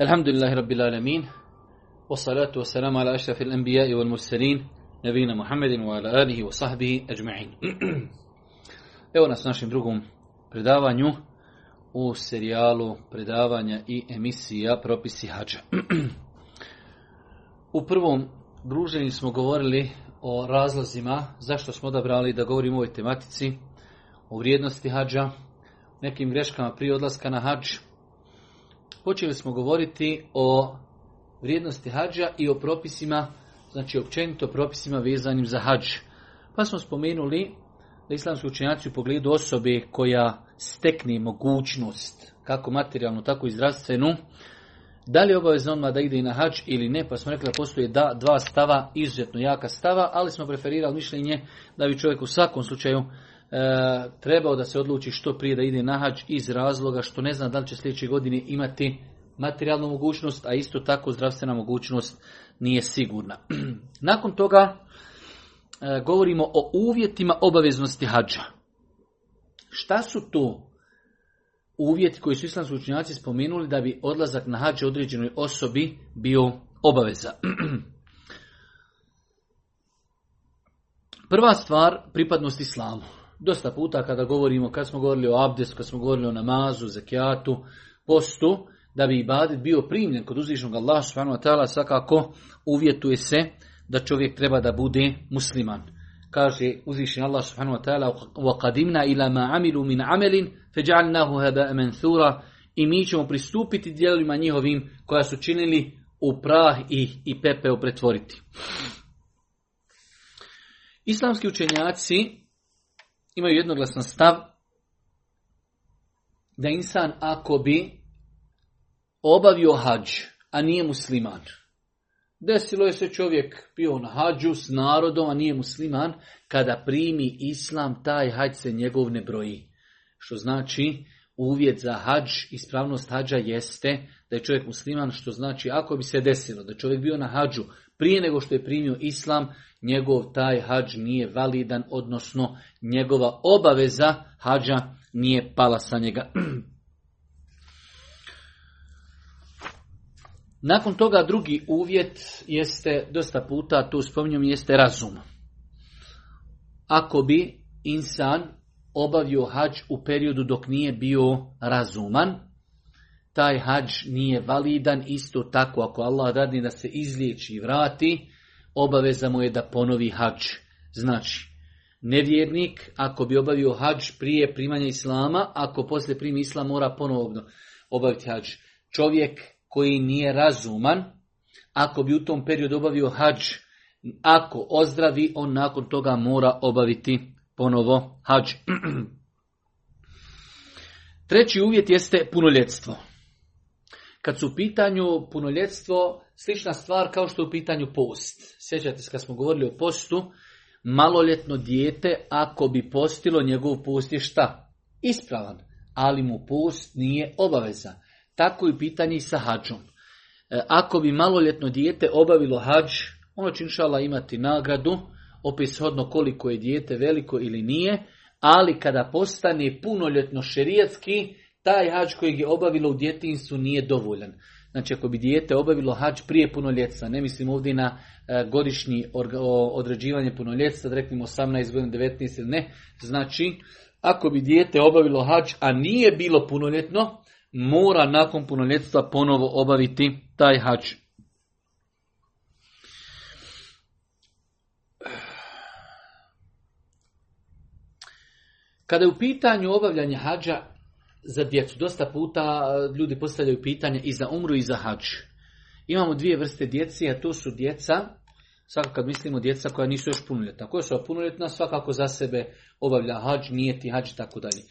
Alhamdulillahi rabbil alamin. Wassalatu wassalamu ala ashrafil anbiya'i wal mursalin, nabina Muhammedin wa ala alihi wa sahbihi ajma'in. Evo nas u našem drugom predavanju u serijalu predavanja i emisija Propisi Hadža. U prvom druženju smo govorili o razlozima zašto smo odabrali da govorimo o ovoj tematici, o vrijednosti hadža, nekim greškama prije odlaska na hadž. Počeli smo govoriti o vrijednosti hadža i o propisima, znači općenito propisima vezanim za hadž. Pa smo spomenuli da islamski učenjaci u pogledu osobe koja stekne mogućnost, kako materijalnu, tako i zdravstvenu, da li je obavezno odmah da ide i na hadž ili ne, pa smo rekli da postoje dva stava, izuzetno jaka stava, ali smo preferirali mišljenje da bi čovjek u svakom slučaju trebao da se odluči što prije da ide na hadž iz razloga što ne zna da li će sljedeće godine imati materijalnu mogućnost, a isto tako zdravstvena mogućnost nije sigurna. Nakon toga govorimo o uvjetima obaveznosti hadža. Šta su to uvjeti koji su islamski učenjaci spomenuli da bi odlazak na hadž određenoj osobi bio obaveza? Prva stvar, pripadnost islamu. Dosta puta kada govorimo, kad smo govorili o abdestu, kad smo govorili o namazu, zekijatu, postu, da bi ibadet bio primljen kod uzvišnog Allaha subhanahu wa ta'ala, svakako uvjetuje se da čovjek treba da bude musliman. Kaže uzvišeni Allah subhanahu wa ta'ala: وَقَدِمْنَا إِلَا مَا عَمِلُوا مِنْ عَمَلٍ فَجَعَلْنَاهُ هَبَاءً مَنْثُورًا. I mi ćemo pristupiti djelima njihovim koja su činili, u prah i pepeo pretvoriti. Islamski učenjaci imaju jednoglasan stav da insan ako bi obavio hadž, a nije musliman, desilo je se čovjek bio na hadžu s narodom, a nije musliman, kada primi islam, taj hadž se njegov ne broji. Što znači, uvjet za hadž, ispravnost hadža jeste da je čovjek musliman, što znači ako bi se desilo da čovjek bio na hadžu prije nego što je primio islam, njegov taj hadž nije validan, odnosno njegova obaveza hadža nije pala sa njega. Nakon toga drugi uvjet jeste, dosta puta to spominjam, jeste razum. Ako bi insan obavio hadž u periodu dok nije bio razuman, taj hadž nije validan. Isto tako, ako Allah dadne da se izliječi i vrati, obaveza mu je da ponovi hadž. Znači, nevjernik ako bi obavio hadž prije primanja islama, ako poslije primi islam mora ponovno obaviti hadž. Čovjek koji nije razuman, ako bi u tom periodu obavio hadž, ako ozdravi, on nakon toga mora obaviti ponovo hadž. Treći uvjet jeste punoljetstvo. Kad su u pitanju punoljetstvo, slična stvar kao što je u pitanju post. Sjećate se kad smo govorili o postu, maloljetno dijete ako bi postilo, njegov post je šta? Ispravan, ali mu post nije obaveza. Tako i pitanje i sa hadžom. Ako bi maloljetno dijete obavilo hadž, ono će inšallah imati nagradu, opet shodno koliko je dijete veliko ili nije, ali kada postane punoljetno šerijatski, taj hadž kojeg je obavilo u djetinjstvu nije dovoljan. Znači, ako bi dijete obavilo hadž prije punoljetstva, ne mislim ovdje na godišnji određivanje punoljetstva, da reknemo 18 godina, 19 ili ne, znači, ako bi dijete obavilo hadž, a nije bilo punoljetno, mora nakon punoljetstva ponovo obaviti taj hadž. Kada je u pitanju obavljanje hadža za djecu, dosta puta ljudi postavljaju pitanje i za umru i za hadž. Imamo dvije vrste djeci, a to su djeca, svakako kad mislimo djeca koja nisu još punoljetna. Koja su punoljetna, svakako za sebe obavlja hadž, nijeti hadž i tako dalje.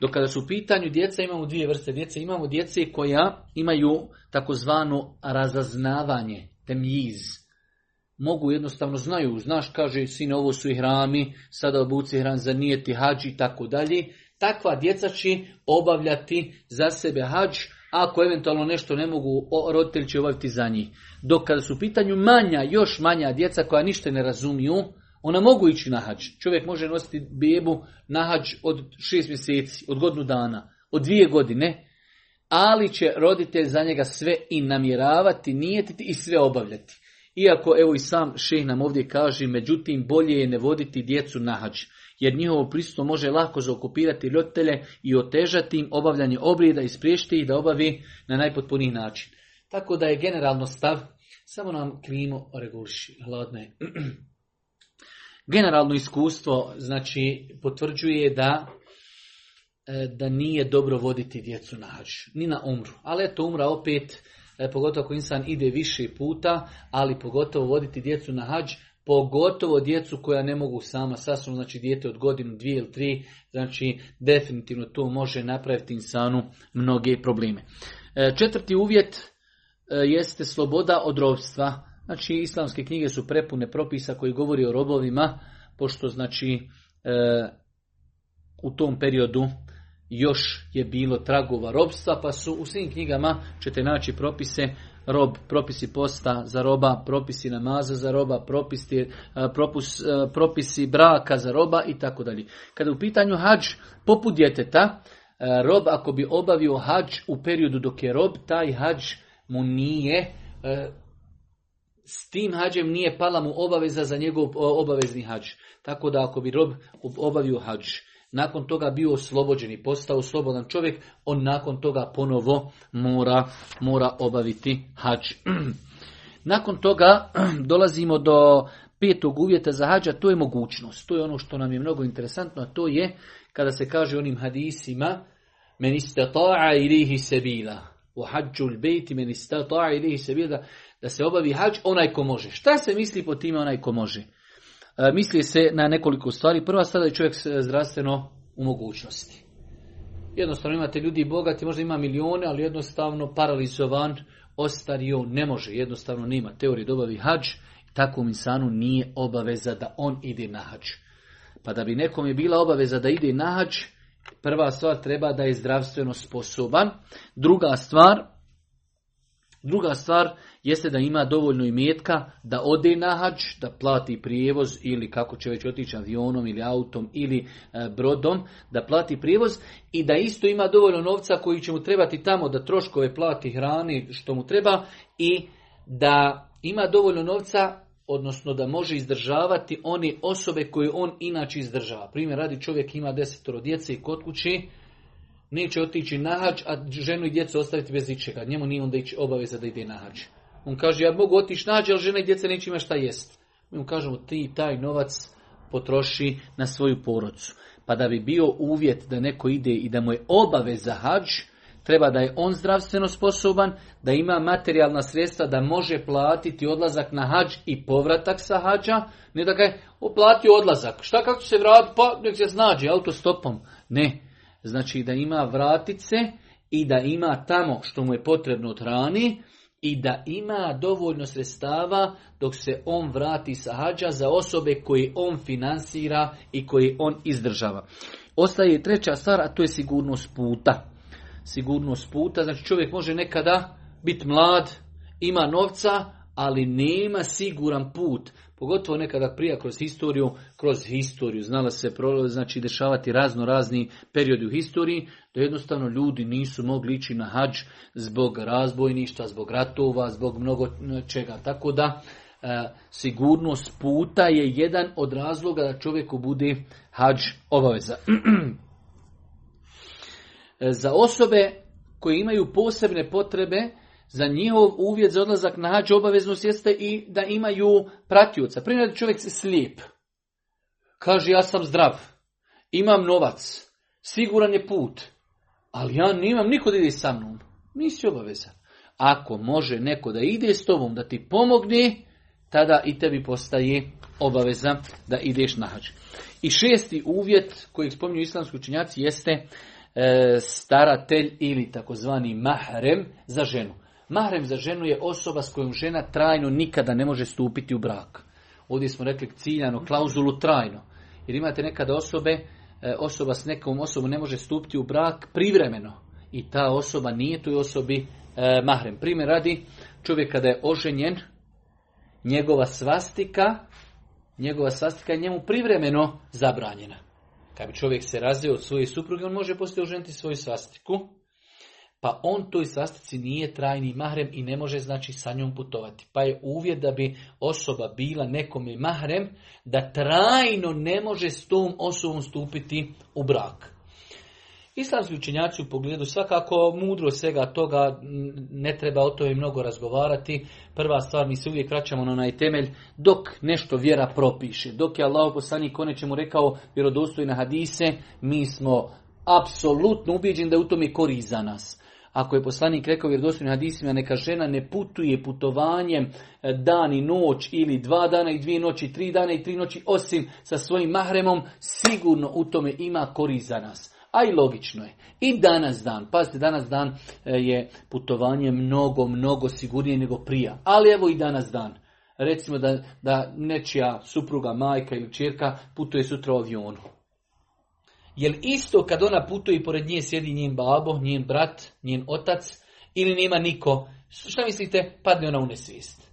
Dok kada su u pitanju djeca, imamo dvije vrste djece. Imamo djece koja imaju takozvano razaznavanje, temjiz. Mogu jednostavno znaju, znaš, kaže sine, ovo su ihrami, sada obuci ihram za nijeti hadž i tako dalje. Takva djeca će obavljati za sebe hadž, ako eventualno nešto ne mogu, roditelji će obaviti za njih. Dok kada su u pitanju manja, još manja djeca koja ništa ne razumiju, ona mogu ići na hadž. Čovjek može nositi bebu na hadž od 6 mjeseci, od godinu dana. od 2 godine, ali će roditelj za njega sve i namjeravati, nijetiti i sve obavljati. Iako, evo i sam šejh nam ovdje kaže, međutim, bolje je ne voditi djecu na hadž, jer njihovo prisustvo može lako zaokupirati roditelje i otežati im obavljanje obreda i spriječiti ih da obavi na najpotpuniji način. Tako da je generalno stav, samo nam klimo reguliši, hladno je. Generalno iskustvo, znači, potvrđuje da nije dobro voditi djecu na hadž, ni na umru. Ali eto, umra opet, pogotovo ako insan ide više puta, ali pogotovo voditi djecu na hadž, pogotovo djecu koja ne mogu sama sasvom, znači dijete od godinu, 2 ili 3, znači definitivno to može napraviti insanu mnoge probleme. 4. uvjet jeste sloboda od robstva. Znači, islamske knjige su prepune propisa koji govori o robovima, pošto znači u tom periodu još je bilo tragova robstva, pa su u svim knjigama ćete naći propise, rob, propisi posta za roba, propisi namaza za roba, propisi braka za roba i tako dalje. Kada u pitanju hadž, poput djeteta, rob ako bi obavio hadž u periodu dok je rob, taj hadž mu nije, s tim hađem nije pala mu obaveza za njegov obavezni hadž. Tako da ako bi rob obavio hadž, nakon toga bio oslobođen i postao slobodan čovjek, on nakon toga ponovo mora obaviti hadž. Nakon toga dolazimo do 5. uvjeta za hadža, to je mogućnost. To je ono što nam je mnogo interesantno, a to je kada se kaže onim hadisima men istata'a ilihi sebila, u hadžu l-bejti men istata'a ilihi sebila, da se obavi hadž onaj ko može. Šta se misli po time onaj ko može? Misli se na nekoliko stvari. Prva stvar, da je čovjek zdravstveno u mogućnosti. Jednostavno imate ljudi bogati, možda ima milijone, ali jednostavno paralizovan, ostario, ne može. Jednostavno nema teorije da obavi hadž, takvom insanu nije obaveza da on ide na hadž. Pa da bi nekom je bila obaveza da ide na hadž, prva stvar treba da je zdravstveno sposoban. Druga stvar jeste da ima dovoljno imetka da ode na hadž, da plati prijevoz ili kako će već otići avionom ili autom ili brodom, da plati prijevoz i da isto ima dovoljno novca koji će mu trebati tamo da troškove plati, hrani, što mu treba, i da ima dovoljno novca, odnosno da može izdržavati one osobe koje on inače izdržava. Primjer radi, čovjek ima 10 djece i kod kući, neće otići na hadž, a ženu i djecu ostaviti bez ičega. Njemu nije onda obaveza da ide na hadž. On kaže, ja mogu otići na hadž, ali žena i djeca neće imati šta jest. Mi mu kažemo, ti taj novac potroši na svoju porodicu. Pa da bi bio uvjet da neko ide i da mu je obaveza hadž, treba da je on zdravstveno sposoban, da ima materijalna sredstva, da može platiti odlazak na hadž i povratak sa hadža. Ne da kaže, oplatio odlazak. Šta, kako se vrati? Pa nek se snađe autostopom. Ne. Znači da ima vratice i da ima tamo što mu je potrebno od hrane i da ima dovoljno sredstava dok se on vrati sa hadža za osobe koje on finansira i koje on izdržava. Ostaje 3. stvar, a to je sigurnost puta. Sigurnost puta, znači čovjek može nekada biti mlad, ima novca, ali nema siguran put. Pogotovo nekada prije kroz historiju znala se znači dešavati raznorazni periodi u historiji, da jednostavno ljudi nisu mogli ići na hadž zbog razbojništva, zbog ratova, zbog mnogo čega. Tako da sigurnost puta je jedan od razloga da čovjeku bude hadž obaveza. Za osobe koje imaju posebne potrebe, za njihov uvjet za odlazak na hadž obaveznost jeste i da imaju pratioca. Primjer, čovjek se slijep. Kaže, ja sam zdrav, imam novac, siguran je put, ali ja nemam niko da ide sa mnom. Nisi obavezan. Ako može neko da ide s tobom, da ti pomogne, tada i tebi postaje obaveza da ideš na hadž. I 6. uvjet koji spominju islamski učenjaci jeste staratelj ili takozvani mahrem za ženu. Mahrem za ženu je osoba s kojom žena trajno nikada ne može stupiti u brak. Ovdje smo rekli ciljano klauzulu trajno. Jer imate nekada osoba s nekom osobom ne može stupiti u brak privremeno. I ta osoba nije toj osobi mahrem. Primjer radi, čovjek kada je oženjen, njegova svastika je njemu privremeno zabranjena. Kad bi čovjek se razveo od svoje supruge, on može poslije oženiti svoju svastiku, pa on toj svastici nije trajni mahrem i ne može znači sa njom putovati. Pa je uvjet da bi osoba bila nekome mahrem, da trajno ne može s tom osobom stupiti u brak. Islamski učenjaci u pogledu svakako mudro svega toga, ne treba o tome mnogo razgovarati. Prva stvar, mi se uvijek vraćamo na onaj temelj dok nešto vjera propiše. Dok je Allahov poslanik o nečemu rekao vjerodostojne hadise, mi smo apsolutno ubijeđeni da je u tome korist za nas. Ako je poslanik rekao vjerodostojnim hadisima neka žena ne putuje putovanjem dan i noć ili 2 dana i 2 noći, 3 dana i 3 noći osim sa svojim mahremom, sigurno u tome ima korist za nas. A i logično je. I danas dan, pazite, danas dan je putovanje mnogo sigurnije nego prije. Ali evo i danas dan. Recimo da nečija supruga, majka ili čerka putuje sutra u avionu. Jel isto kad ona putuje i pored nje sjedi njen babo, njen brat, njen otac ili nema niko? Šta mislite? Padne ona u nesvijest.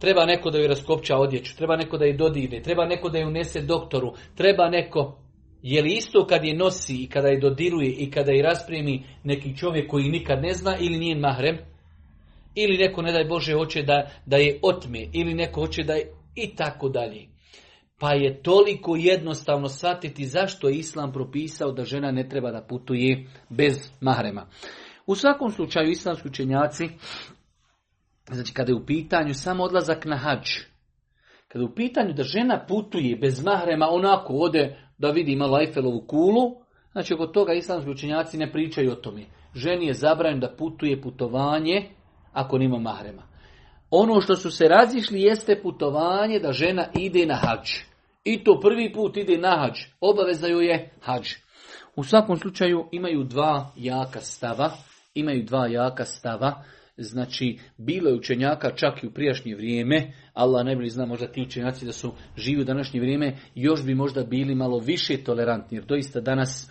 Treba neko da ju raskopča odjeću, treba neko da je dodirne, treba neko da ju unese doktoru, treba neko... Je li isto kad je nosi i kada je dodiruje i kada je raspremi neki čovjek koji nikad ne zna ili nije mahrem? Ili neko, ne daj Bože, hoće da je otme ili neko hoće da je i tako dalje. Pa je toliko jednostavno shvatiti zašto je Islam propisao da žena ne treba da putuje bez mahrema. U svakom slučaju islamski učenjaci, znači kada je u pitanju samo odlazak na hadž, kada je u pitanju da žena putuje bez mahrema onako ode da vidi malo Eiffelovu kulu, znači oko toga islamski učenjaci ne pričaju o tome. Ženi je zabranjeno da putuje putovanje ako nema mahrema. Ono što su se razišli jeste putovanje da žena ide na hadž. I to prvi put ide na hadž. Obaveza joj je hadž. U svakom slučaju imaju dva jaka stava. Znači, bilo je učenjaka čak i u prijašnje vrijeme, Allah najbolje zna, možda ti učenjaci da su živi u današnje vrijeme, još bi možda bili malo više tolerantni, jer doista danas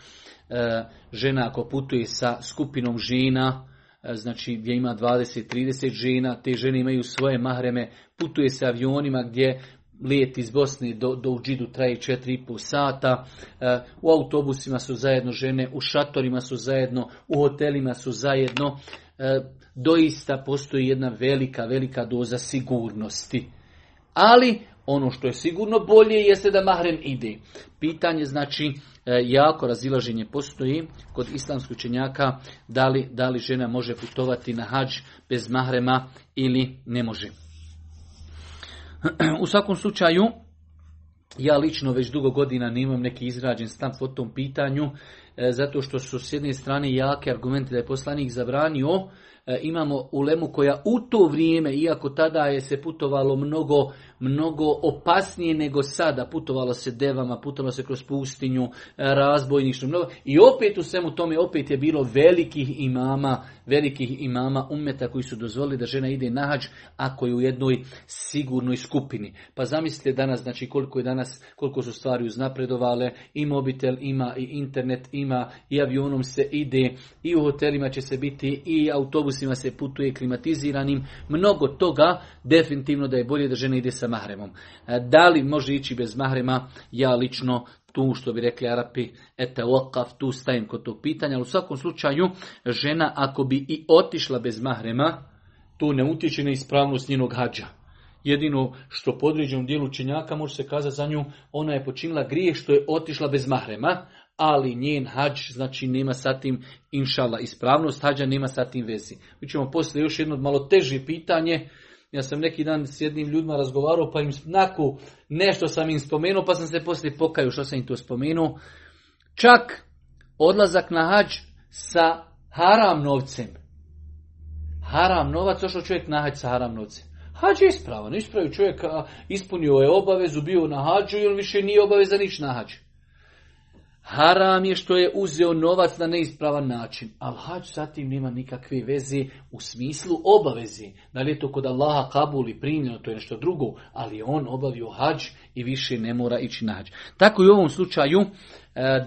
žena ako putuje sa skupinom žena, znači gdje ima 20-30 žena, te žene imaju svoje mahreme, putuje se avionima gdje lijet iz Bosne do Udžidu traje 4,5 sata, u autobusima su zajedno žene, u šatorima su zajedno, u hotelima su zajedno, doista postoji jedna velika doza sigurnosti. Ali ono što je sigurno bolje jeste da mahrem ide. Pitanje, znači, jako razilaženje postoji kod islamskih učenjaka da li žena može putovati na hadž bez mahrema ili ne može. U svakom slučaju, ja lično već dugo godina nemam neki izrađen stav po tom pitanju, zato što su s jedne strane jake argumente da je poslanik zabranio. Imamo ulemu koja u to vrijeme, iako tada je se putovalo mnogo opasnije nego sada, putovalo se devama, putovalo se kroz pustinju, razbojništvo, mnogo. I opet u svemu tome, opet je bilo velikih imama ummeta koji su dozvolili da žena ide na hadž ako je u jednoj sigurnoj skupini. Pa zamislite danas, znači koliko su stvari uznapredovale, i mobitel ima, i internet ima, i avionom se ide, i u hotelima će se biti, i autobusima se putuje klimatiziranim, mnogo toga, definitivno da je bolje da žena ide sa mahremom. Da li može ići bez mahrema, ja lično tu, što bi rekli Arapi, tu stajem kod tog pitanja, ali u svakom slučaju žena ako bi i otišla bez mahrema, tu ne utječe na ispravnost njenog hadža. Jedino što po određenom dijelu činjaka može se kazati za nju, ona je počinila grijeh što je otišla bez mahrema, ali njen hadž, znači, nema sa tim, inšala, ispravnost hadža nema sa tim vezi. Mi ćemo poslije još jedno malo teže pitanje. Ja sam neki dan s jednim ljudima razgovarao, pa im nešto sam im spomenuo, pa sam se poslije pokajao što sam im to spomenuo. Čak odlazak na hadž sa haram novcem. Haram novac, to što čovjek na hadž sa haram novcem. Hadž je ispravan, ispravio čovjek, ispunio je obavezu, bio na hadžu i on više nije obavezan ići na hadž. Haram je što je uzeo novac na neispravan način, ali hadž sa tim nema nikakve veze u smislu obavezi. Da li je to kod Allaha kabul i primljeno, to je nešto drugo, ali je on obavio hadž i više ne mora ići na hadž. Tako i u ovom slučaju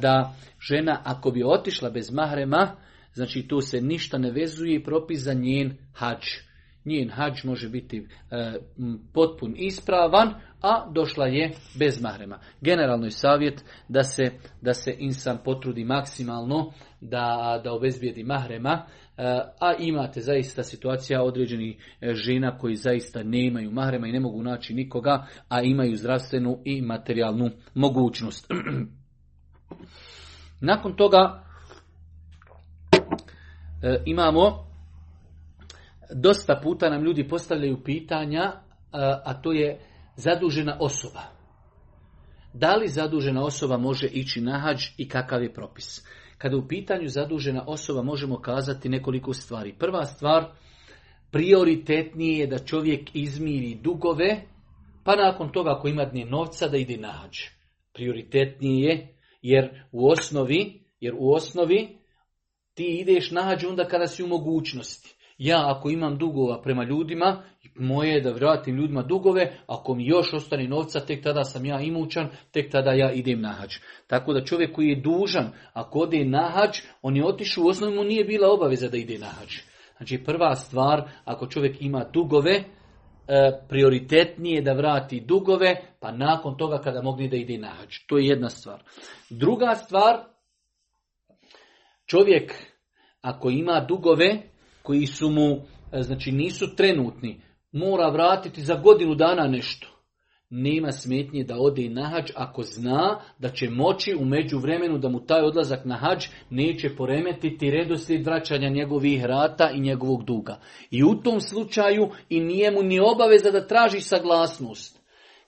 da žena ako bi otišla bez mahrema, znači to se ništa ne vezuje i propis za njen hadž. njen hadž može biti potpun ispravan, a došla je bez mahrema. Generalno je savjet da se insan potrudi maksimalno da obezbijedi mahrema, a imate zaista situacija određenih žena koji zaista nemaju mahrema i ne mogu naći nikoga, a imaju zdravstvenu i materijalnu mogućnost. Nakon toga imamo, dosta puta nam ljudi postavljaju pitanja, a to je zadužena osoba. Da li zadužena osoba može ići na hadž i kakav je propis? Kada je u pitanju zadužena osoba možemo kazati nekoliko stvari. Prva stvar, prioritetnije je da čovjek izmiri dugove, pa nakon toga ako ima dnje novca da ide na hadž. Prioritetnije je, jer u osnovi ti ideš na hadž onda kada si u mogućnosti. Ja ako imam dugova prema ljudima, moje je da vratim ljudima dugove, ako mi još ostane novca, tek tada sam ja imućan, tek tada ja idem na hadž. Tako da čovjek koji je dužan, ako ode na hadž, on je otišao, u osnovu mu nije bila obaveza da ide na hadž. Znači prva stvar, ako čovjek ima dugove, prioritetnije da vrati dugove, pa nakon toga kada mogne da ide na hadž. To je jedna stvar. Druga stvar, čovjek ako ima dugove, koji su mu, znači nisu trenutni, mora vratiti za godinu dana nešto. Nema smetnje da ode na hadž ako zna da će moći u međuvremenu da mu taj odlazak na hadž neće poremetiti redoslijed vraćanja njegovih rata i njegovog duga. I u tom slučaju i nije mu ni obaveza da traži saglasnost.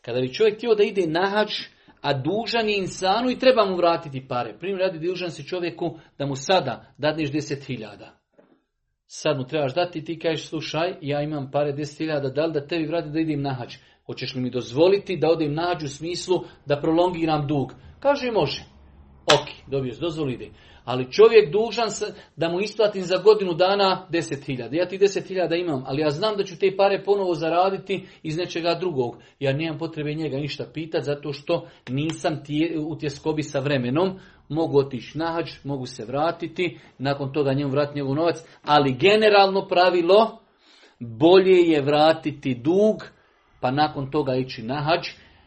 Kada bi čovjek htio da ide na hadž, a dužan je insanu i treba mu vratiti pare. Primjer radi, dužan si čovjeku da mu sada dadneš 10.000. Sad mu trebaš dati i ti kažeš, slušaj, ja imam pare 10.000, da li da tebi vrati da idem na hadž? Hoćeš li mi dozvoliti da odem na hadž u smislu da prolongiram dug? Kaže, može. Ok, dobiješ dozvolu, ide. Ali čovjek dužan da mu isplatim za godinu dana 10.000. Ja ti 10.000 imam, ali ja znam da ću te pare ponovo zaraditi iz nečega drugog. Ja nemam potrebe njega ništa pitati, zato što nisam u tjeskobi sa vremenom. Mogu otići na hadž, mogu se vratiti, nakon toga njemu vrati njegov novac, ali generalno pravilo, bolje je vratiti dug, pa nakon toga ići na hadž.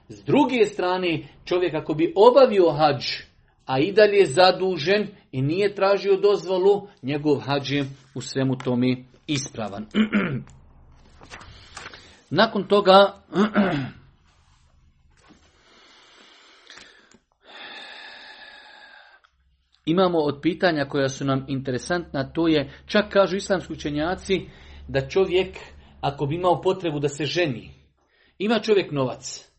S druge strane, čovjek ako bi obavio hadž, a i dalje je zadužen i nije tražio dozvolu, njegov hadž je u svemu tome ispravan. Nakon toga... Imamo od pitanja koja su nam interesantna, to je, čak kažu islamski učenjaci, da čovjek, ako bi imao potrebu da se ženi, ima čovjek novac,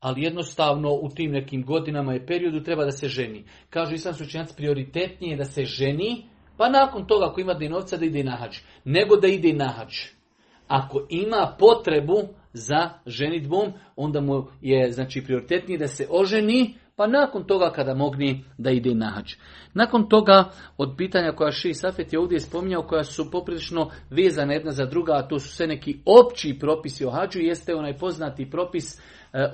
ali jednostavno u tim nekim godinama i periodu treba da se ženi. Kažu islamski učenjaci, prioritetnije je da se ženi, pa nakon toga ako ima da novca da ide na hadž, nego da ide na hadž. Ako ima potrebu za ženidbom, onda mu je znači prioritetnije da se oženi, pa nakon toga kada mogni da ide na hadž. Nakon toga od pitanja koja Šejh Safet je ovdje spominjao, koja su poprilično vezane jedna za druga, a to su sve neki opći propisi o hadžu, jeste onaj poznati propis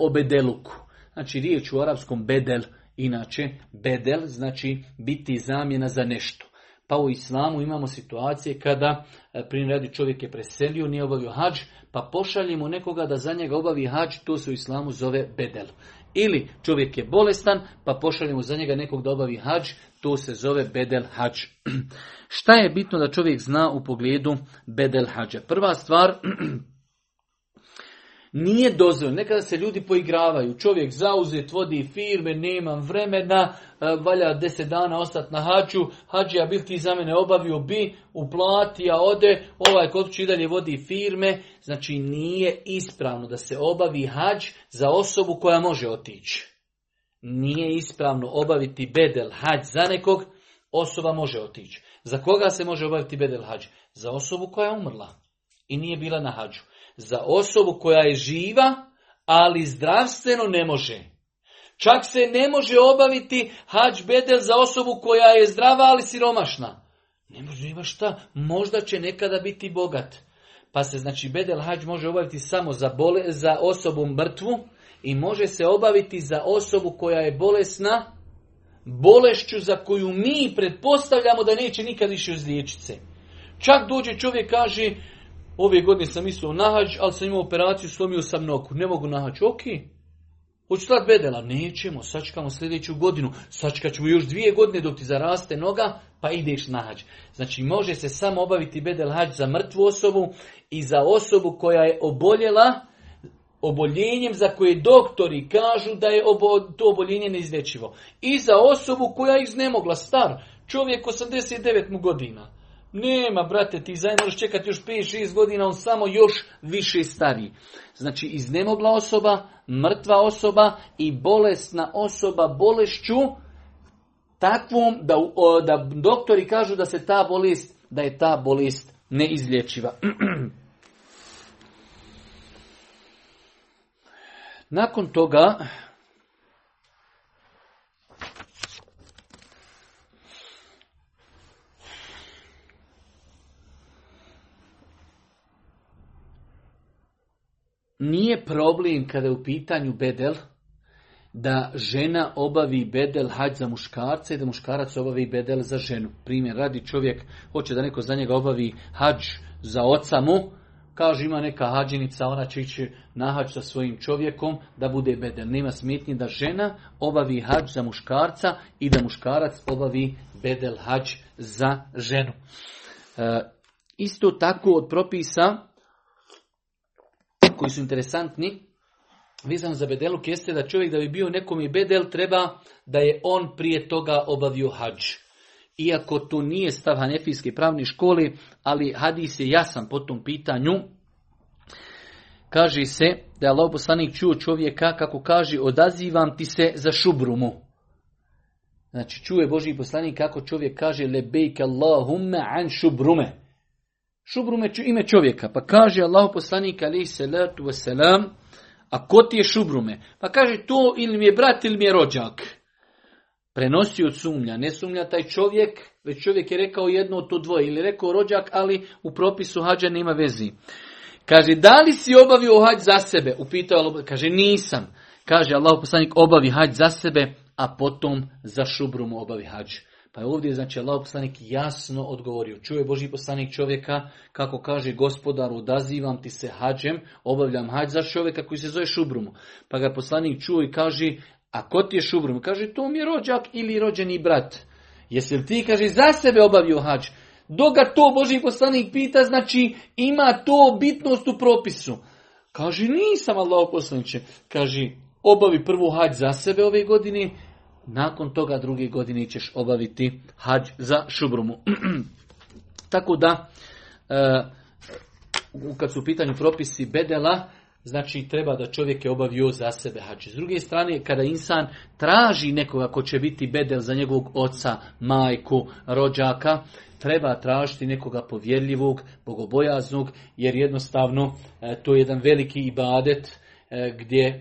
o bedeluku. Znači riječ u arapskom bedel, inače bedel znači biti zamjena za nešto. Pa u islamu imamo situacije kada primjer radi čovjek je preselio, nije obavio hadž, pa pošaljimo nekoga da za njega obavi hadž, to se u islamu zove bedel. Ili čovjek je bolestan, pa pošaljimo za njega nekog da obavi hadž, to se zove bedel hadž. Šta je bitno da čovjek zna u pogledu bedel hadža? Prva stvar, nije dozvoljeno, nekada se ljudi poigravaju, čovjek zauzet, vodi firme, nemam vremena, valja 10 dana ostati na hadžu, hadžija bil ti za mene obavio bi, uplati, a ode, ovaj kod će i dalje vodi firme. Znači nije ispravno da se obavi hadž za osobu koja može otići. Nije ispravno obaviti bedel hadž za nekog, osoba može otići. Za koga se može obaviti bedel hadž? Za osobu koja je umrla i nije bila na hadžu. Za osobu koja je živa, ali zdravstveno ne može. Čak se ne može obaviti hadž bedel za osobu koja je zdrava, ali siromašna. Ne može, ima šta, možda će nekada biti bogat. Pa se znači bedel hadž može obaviti samo za osobu mrtvu i može se obaviti za osobu koja je bolesna, bolešću za koju mi pretpostavljamo da neće nikad više izliječiti se. Čak dođe čovjek kaže, ove godine sam mislio na hađ, ali sam imao operaciju, slomio sam nogu, ne mogu na hađ, ok. Hoću slati bedela, nećemo, sačekamo sljedeću godinu, sačekaćemo još 2 godine dok ti zaraste noga, pa ideš na hađ. Znači može se samo obaviti bedel hađ za mrtvu osobu i za osobu koja je oboljela oboljenjem za koje doktori kažu da je to oboljenje neizlječivo. I za osobu koja je iznemogla, star, čovjek 89 mu godina. Nema, brate, ti zajedno možeš čekati još 5-6 godina, on samo još više stari. Znači, iznemogla osoba, mrtva osoba i bolesna osoba bolešću takvom da doktori kažu da se ta bolest, da je ta bolest neizlječiva. Nakon toga, nije problem kada je u pitanju bedel da žena obavi bedel hađ za muškarca i da muškarac obavi bedel za ženu. Primjer, radi čovjek, hoće da neko za njega obavi hađ za oca mu, kaže ima neka hađinica, ona će ići na hađ sa svojim čovjekom da bude bedel. Nema smetnje da žena obavi hađ za muškarca i da muškarac obavi bedel hađ za ženu. Isto tako od propisa koji su interesantni, vezano za bedeluk, jeste da čovjek da bi bio nekom i bedel treba da je on prije toga obavio hađ. Iako to nije stav hanefijske pravne škole, ali hadis je jasan po tom pitanju. Kaže se da je Allah poslanik čuo čovjeka kako kaže odazivam ti se za šubrumu. Znači čuje Božji poslanik kako čovjek kaže lebejk Allahumma an šubrume. Šubrume ime čovjeka, pa kaže Allah poslanik alejhi salatu vesselam, a ko ti je šubrume? Pa kaže to ili mi je brat ili mi je rođak. Prenosio sumnja, ne sumnja taj čovjek, već čovjek je rekao jedno od to dvoje, ili rekao rođak, ali u propisu hađa nema vezi. Kaže, da li si obavio hađ za sebe? Upitao Allah, kaže, nisam. Kaže, Allahov poslanik obavi hađ za sebe, a potom za šubrumu obavi hađ. Pa je ovdje, znači, Allahov poslanik jasno odgovorio. Čuje Božji poslanik čovjeka, kako kaže gospodaru, odazivam ti se hađem, obavljam hađ za čovjeka koji se zove šubrumu. Pa ga poslanik čuo i kaže, a ko ti je šubrum? Kaže, to mi je rođak ili rođeni brat. Jesi li ti, kaže, za sebe obavio hađ? Dok ga to Božji poslanik pita, znači ima to bitnost u propisu. Kaže, nisam Allahov poslaniče. Kaže, obavi prvu hađ za sebe ove godine, nakon toga druge godine ćeš obaviti hađ za šubrumu. Tako da, kad su u pitanju propisi bedela, znači treba da čovjek je obavio za sebe hađ. S druge strane, kada insan traži nekoga ko će biti bedel za njegovog oca, majku, rođaka, treba tražiti nekoga povjerljivog, bogobojaznog, jer jednostavno to je jedan veliki ibadet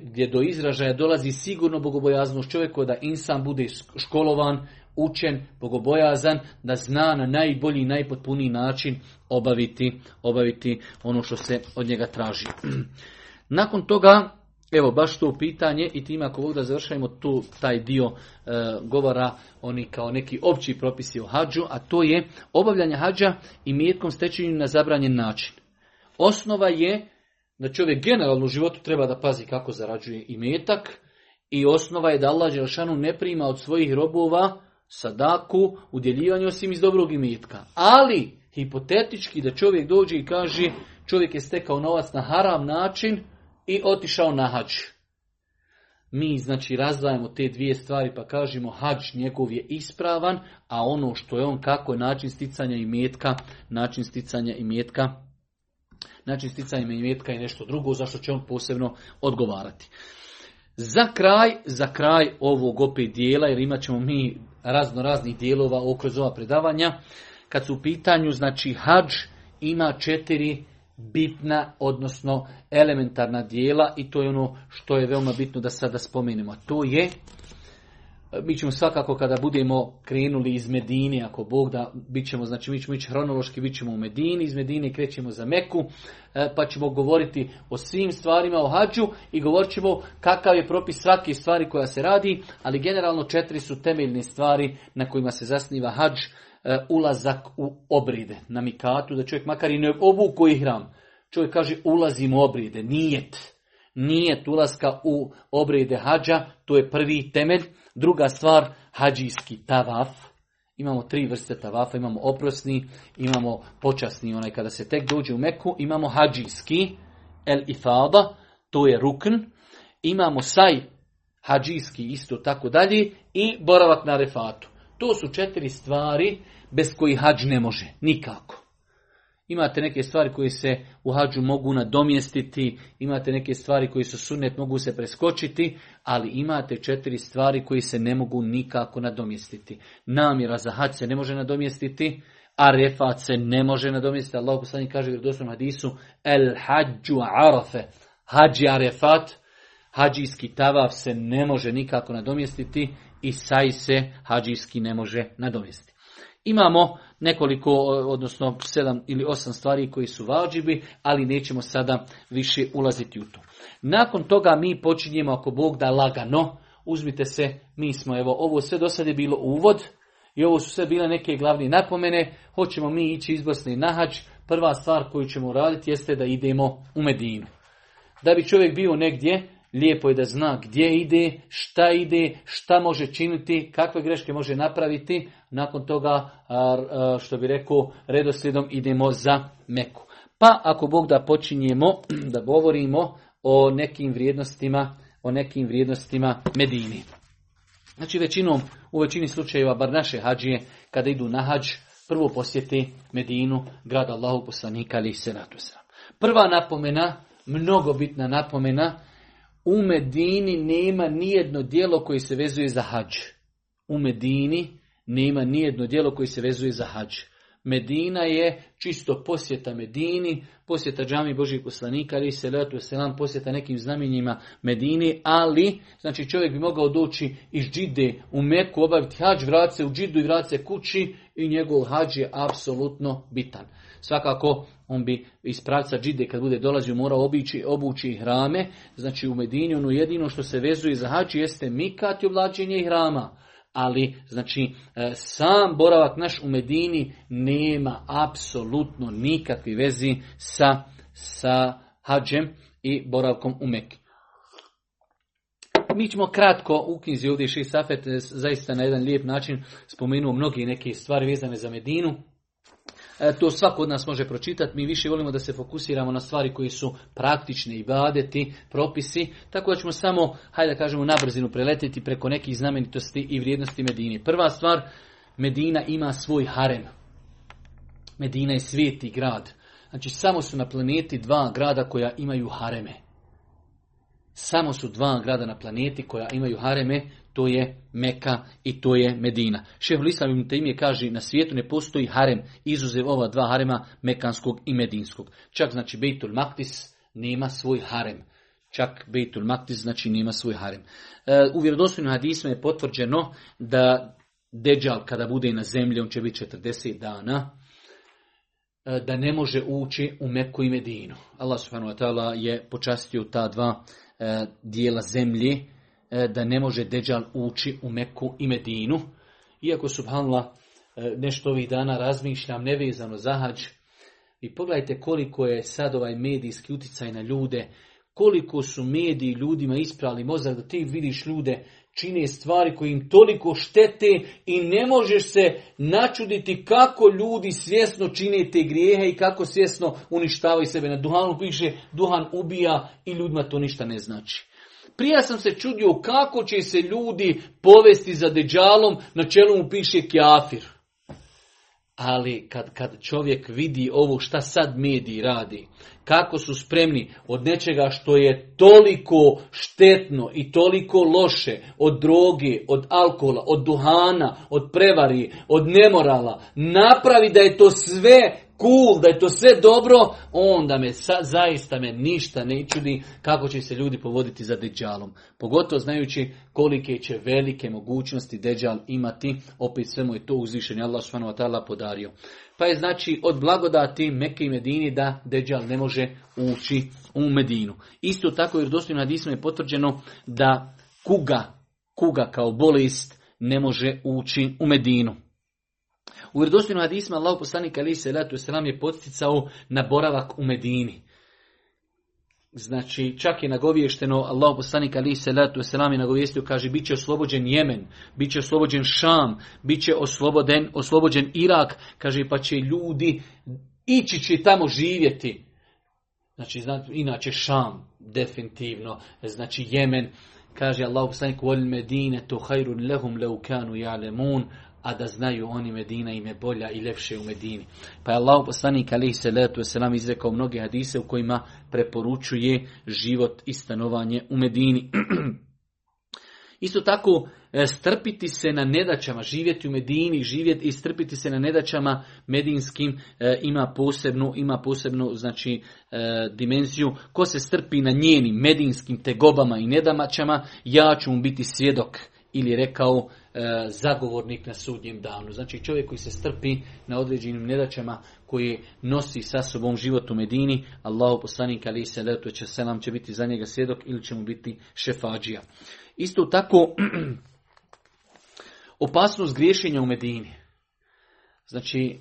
gdje do izražaja dolazi sigurno bogobojaznost čovjeku, da insan bude školovan, učen, bogobojazan, da zna na najbolji i najpotpuniji način obaviti ono što se od njega traži. Nakon toga, evo baš to pitanje i time ako ovdje završajmo tu taj dio govora, oni kao neki opći propisi o hađu, a to je obavljanje hađa i mijetkom stečenim na zabranjen način. Osnova je da čovjek generalno u životu treba da pazi kako zarađuje imetak i osnova je da Allah dželešanu ne prima od svojih robova sadaku, udjeljivanje osim iz dobrog imetka. Ali, hipotetički da čovjek dođe i kaže čovjek je stekao novac na haram način i otišao na hađ. Mi, znači, razdvajamo te dvije stvari pa kažemo hađ njegov je ispravan, a ono što je on kako je način sticanja imetka je nešto drugo, zašto će on posebno odgovarati. Za kraj ovog opet dijela, jer imat ćemo mi razno raznih dijelova okroz ova predavanja, kad su u pitanju, znači, hađ ima 4 bitna, odnosno elementarna dijela i to je ono što je veoma bitno da sada spomenemo. To je, mi ćemo svakako kada budemo krenuli iz Medine, ako Bog da, mi ćemo hronološki, bit ćemo u Medini, iz Medine krećemo za Meku, pa ćemo govoriti o svim stvarima o hađu i govorit ćemo kakav je propis svake stvari koja se radi, ali generalno 4 su temeljne stvari na kojima se zasniva hađ, ulazak u obride na mikatu, da čovjek makar i ne obuku ihram. Čovjek kaže ulazim u obrede, nijet ulaska u obrede hađa, to je prvi temelj. Druga stvar, hađijski tavaf. Imamo tri vrste tavafa, imamo oprosni, imamo počasni, onaj kada se tek dođe u Meku, imamo hađijski, el-ifada, to je rukn, imamo saj, hađijski isto tako dalje, i boravak na refatu. To su četiri stvari bez kojih hađ ne može, nikako. Imate neke stvari koje se u hađu mogu nadomjestiti, imate neke stvari koje su sunnet, mogu se preskočiti, ali imate četiri stvari koje se ne mogu nikako nadomjestiti. Namjera za hađ se ne može nadomjestiti, a refat se ne može nadomjestiti. Allah poslanik kaže u vjerodostojnom hadisu, el hađu arafe, hađi arefat, hađijski tavaf se ne može nikako nadomjestiti i saj se hađijski ne može nadomjestiti. Imamo nekoliko, odnosno 7 ili 8 stvari koji su vađibi, ali nećemo sada više ulaziti u to. Nakon toga mi počinjemo, ako Bog da, lagano. Uzmite se, mi smo, evo, ovo sve do sada je bilo uvod i ovo su sve bile neke glavne napomene. Hoćemo mi ići iz Bosne na hađ. Prva stvar koju ćemo uraditi jeste da idemo u Medinu. Da bi čovjek bio negdje, lijepo je da zna gdje ide, šta može činiti, kakve greške može napraviti. Nakon toga, što bi rekao, redoslijedom idemo za Meku. Pa ako Bog da, počinjemo da govorimo o nekim vrijednostima, Medine. Znači u većini slučajeva, bar naše hađije, kada idu na hađ, prvo posjeti Medinu, grad Allahu poslanika, ali se radosra. Prva napomena, mnogo bitna napomena, u Medini nema nijedno djelo koje se vezuje za hađ. Medina je čisto posjeta Medini, posjeta džami Božih poslanika, ali se letu selam, posjeta nekim znamenjima Medini, ali znači čovjek bi mogao doći iz Džide u Meku, obaviti hađ, vrati se u Džidu i vrati se kući i njegov hađ je apsolutno bitan. Svakako, on bi iz pravca Džide, kad bude dolazio, morao obući ihrame. Znači u Medini ono jedino što se vezuje za hađ jeste mikat i oblačenje ihrama. Ali, znači, sam boravak naš u Medini nema apsolutno nikakve vezi sa hađem i boravkom u Meki. Mi ćemo kratko, u knjizi ovdje Šejh Safet zaista na jedan lijep način spomenuo mnogi neke stvari vezane za Medinu. To svako od nas može pročitati, mi više volimo da se fokusiramo na stvari koje su praktične, ibadeti, propisi, tako da ćemo samo, hajde da kažemo, na brzinu preletiti preko nekih znamenitosti i vrijednosti Medine. Prva stvar, Medina ima svoj harem. Medina je sveti grad. Znači samo su na planeti 2 grada koja imaju hareme. To je Meka i to je Medina. Šejhul Islam Ibn Tejmije kaže, na svijetu ne postoji harem izuzev ova 2 harema, mekanskog i medinskog. Čak znači Bejtul Maktis nema svoj harem. U vjerodostojnim hadisima je potvrđeno da Deđal kada bude na zemlji, on će biti 40 dana, da ne može ući u Meku i Medinu. Allah subhanahu wa ta'ala je počastio ta 2 dijela zemlje, da ne može Deđal ući u Meku i Medinu. Iako, subhanallah, nešto ovih dana razmišljam nevezano za hađ. I pogledajte koliko je sad ovaj medijski uticaj na ljude, koliko su mediji ljudima isprali mozak, da ti vidiš ljude čine stvari koje im toliko štete i ne možeš se načuditi kako ljudi svjesno čine te grijehe i kako svjesno uništavaju sebe. Na duhanu piše, duhan ubija i ljudima to ništa ne znači. Prije sam se čudio kako će se ljudi povesti za Deđalom, na čelu mu piše kafir. Ali kad čovjek vidi ovo šta sad mediji radi, kako su spremni od nečega što je toliko štetno i toliko loše, od droge, od alkohola, od duhana, od prevari, od nemorala, napravi da je to sve cool, da je to sve dobro, onda zaista me ništa ne čudi kako će se ljudi povoditi za Deđalom. Pogotovo znajući kolike će velike mogućnosti Deđal imati, opet sve mu je to uzvišenje Allah subhanahu wa ta'ala podario. Pa je znači od blagodati Mekke i Medini da Deđal ne može ući u Medinu. Isto tako jer dostojno hadisma je potvrđeno da kuga kao bolest ne može ući u Medinu. U vjerodostojnim hadisima Allahu poslanik alejhi selatu vesselam je podsticao na boravak u Medini. Znači, čak je nagoviješteno, Allah poslanik alejhi selatu vesselam je nagovijestio, kaže, bit će oslobođen Jemen, bit će oslobođen Šam, bit će oslobođen Irak, kaže, pa će ljudi ići će tamo živjeti. Znači, inače Šam, definitivno, znači Jemen, kaže Allah poslanik, wal medinetu hayrun lahum law kanu ya'lamun, a da znaju oni Medina im je bolja i ljepše u Medini. Pa je Allah poslanik alejhi selatu vesselam izrekao mnoge hadise u kojima preporučuje život i stanovanje u Medini. Isto tako, strpiti se na nedaćama, živjeti u Medini, živjeti i strpiti se na nedaćama medinskim ima posebnu znači dimenziju. Ko se strpi na njenim medinskim tegobama i nedaćama, ja ću mu biti svjedok, ili rekao zagovornik na sudnjem danu. Znači, čovjek koji se strpi na određenim nedaćama koje nosi sa sobom život u Medini, Allahu poslanik alejhi selatu vesselam će biti za njega svjedok ili će mu biti šefadžija. Isto tako, opasnost griješenja u Medini. Znači,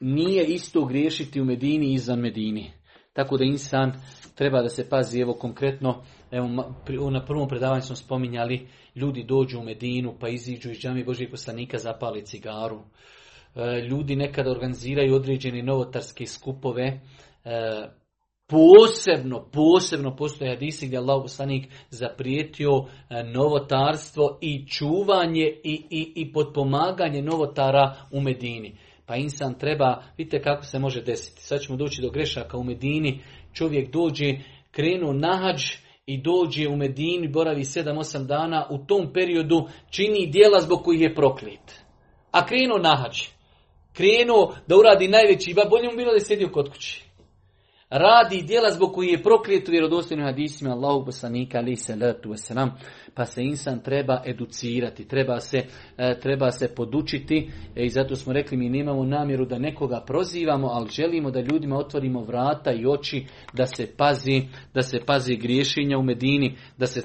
nije isto griješiti u Medini i izvan Medini. Tako da insan treba da se pazi, evo konkretno, evo, na prvom predavanju smo spominjali, ljudi dođu u Medinu pa iziđu iz džamije Božijeg poslanika, zapali cigaru. Ljudi nekada organiziraju određene novotarske skupove, posebno postoje hadisi gdje Allah poslanik zaprijetio novotarstvo i čuvanje i potpomaganje novotara u Medini. Pa insan treba, vidite kako se može desiti. Sad ćemo doći do grešaka u Medini. Čovjek dođe, krenu na hadž i dođe u Medinu, boravi 7-8 dana, u tom periodu čini djela zbog kojih je proklet. A krenu na hadž, krenu da uradi najveći, ba bolje mu bilo da je sjedio kod kući. Radi djela zbog kojih je proklet u vjerodostojnim hadisima Allahu poslanika alejhi selatu vesselam. Pa se insan treba educirati, treba se podučiti, i zato smo rekli, mi nemamo namjeru da nekoga prozivamo, ali želimo da ljudima otvorimo vrata i oči da se pazi griješenja u Medini, da se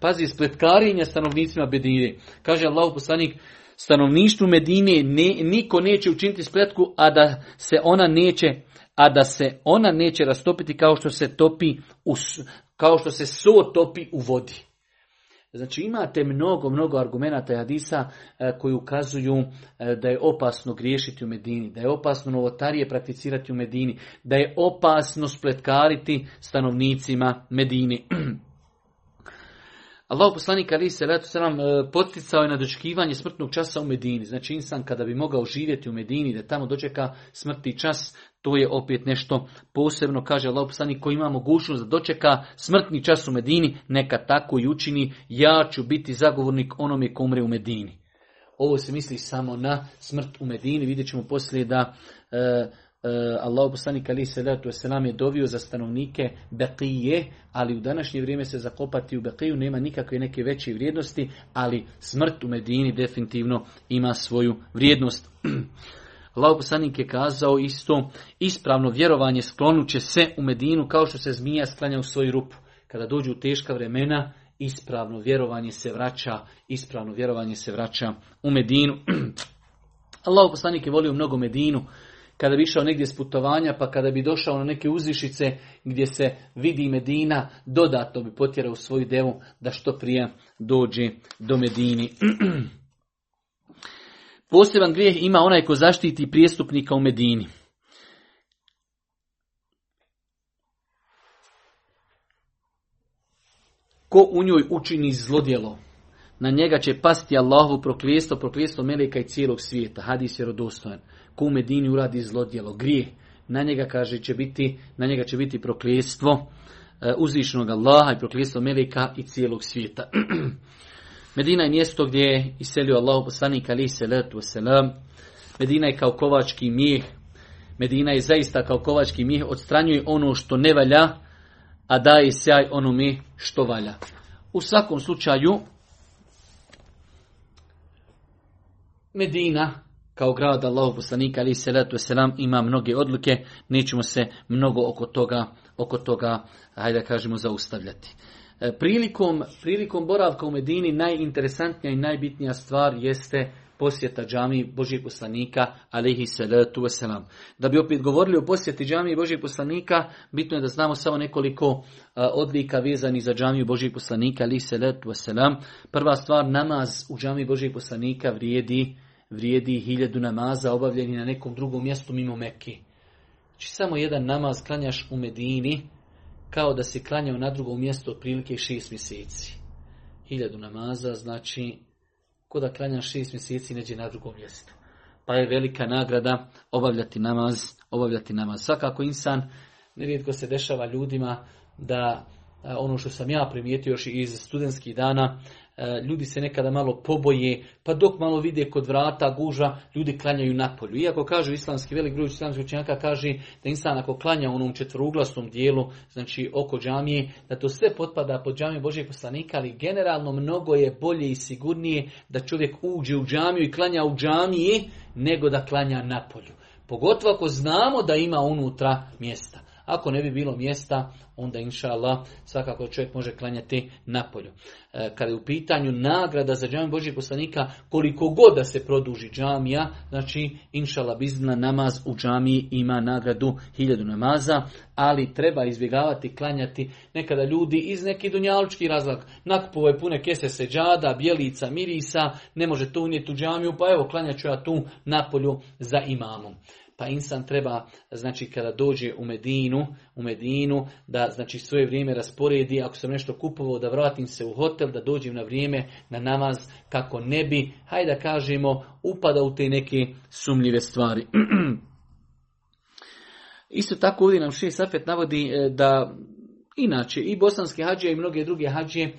pazi spletkarenja stanovnicima Medine. Kaže Allahu poslanik, stanovništvu Medine niko neće učiniti spletku, a da se ona neće rastopiti kao što se so topi u vodi. Znači, imate mnogo argumenata i hadisa koji ukazuju da je opasno griješiti u Medini, da je opasno novotarije prakticirati u Medini, da je opasno spletkariti stanovnicima Medini. Allahu poslanik alejhi selatu selam poticao je na dočekivanje smrtnog časa u Medini. Znači, insan kada bi mogao živjeti u Medini, da tamo dočeka smrtni čas, to je opet nešto posebno. Kaže Allahu poslanik, koji ima mogućnost da dočeka smrtni čas u Medini, neka tako i učini, ja ću biti zagovornik onome ko umre u Medini. Ovo se misli samo na smrt u Medini. Vidjet ćemo poslije da Allahu poslanik alejhi selatu vesselam je dovio za stanovnike Beqije, ali u današnje vrijeme se zakopati u Beqiju nema nikakve neke veće vrijednosti, ali smrt u Medini definitivno ima svoju vrijednost. Allahu poslanik je kazao isto, ispravno vjerovanje sklonut će se u Medinu kao što se zmija sklanja u svoju rupu. Kada dođu teška vremena, ispravno vjerovanje se vraća u Medinu. Allahu poslanik je volio mnogo Medinu. Kada bi išao negdje s putovanja, pa kada bi došao na neke uzvišice gdje se vidi Medina, dodatno bi potjerao svoju devu da što prije dođe do Medini. Poseban grijeh ima onaj ko zaštiti prijestupnika u Medini. Ko u njoj učini zlodjelo, na njega će pasti Allahovo prokljestvo meleka i cijelog svijeta. Hadis je vjerodostojan. Ko u Medini uradi zlodjelo, grije, na njega, kaže, će biti prokljestvo uzvišenog Allaha i prokljestvo meleka i cijelog svijeta. Medina je mjesto gdje je iselio Allahu poslanik alejhi selatu vesselam. Medina je kao kovački mijeh. Medina je zaista kao kovački mijeh, odstranjuje ono što ne valja, a daje sjaj onome što valja. U svakom slučaju, Medina kao grad Allahu poslanika alejhi selatu vesselam ima mnoge odluke, nećemo se mnogo oko toga, hajde da kažemo, zaustavljati. Prilikom boravka u Medini najinteresantnija i najbitnija stvar jeste posjeta džamiji Božijeg poslanika, alejhi salatu wasalam. Da bi opet govorili o posjeti džamiji Božijeg poslanika, bitno je da znamo samo nekoliko odlika vezani za džamiju Božijeg poslanika, alejhi salatu wasalam. Prva stvar, namaz u džamiji Božijeg poslanika vrijedi 1000 namaza obavljeni na nekom drugom mjestu mimo Mekki. Znači samo jedan namaz klanjaš u Medini, kao da si klanjao na drugom mjestu otprilike 6 mjeseci. 1000 namaza, znači ko da klanjaš 6 mjeseci neđe na drugom mjestu. Pa je velika nagrada obavljati namaz. Svakako insan, nerijetko se dešava ljudima da, ono što sam ja primijetio još iz studentskih dana, ljudi se nekada malo poboje, pa dok malo vide kod vrata gužva, ljudi klanjaju napolju. Iako kažu islamski, velik broj islamskih učenjaka kaže da insan ako klanja u onom četveruglasnom dijelu, znači oko džamije, da to sve potpada pod džamiju Božijeg poslanika, ali generalno mnogo je bolje i sigurnije da čovjek uđe u džamiju i klanja u džamiji, nego da klanja napolju. Pogotovo ako znamo da ima unutra mjesta. Ako ne bi bilo mjesta, onda inša Allah, svakako čovjek može klanjati napolju. Kada je u pitanju nagrada za džamiju Božijeg poslanika, koliko god da se produži džamija, znači inša Allah bizna namaz u džamiji ima nagradu 1000 namaza, ali treba izbjegavati klanjati nekada ljudi iz neki dunjalučki razlog. Nakupove pune kese seđada, bijelica, mirisa, ne može to unijeti u džamiju, pa evo klanjat ću ja tu napolju za imamom. Pa insan treba, znači kada dođe u Medinu, da znači svoje vrijeme rasporedi, ako sam nešto kupovao, da vratim se u hotel, da dođem na vrijeme na namaz, kako ne bi, hajde da kažemo, upada u te neke sumnjive stvari. Isto tako ovdje nam Šejh Safet navodi da inače i bosanski hadžije i mnoge druge hadžije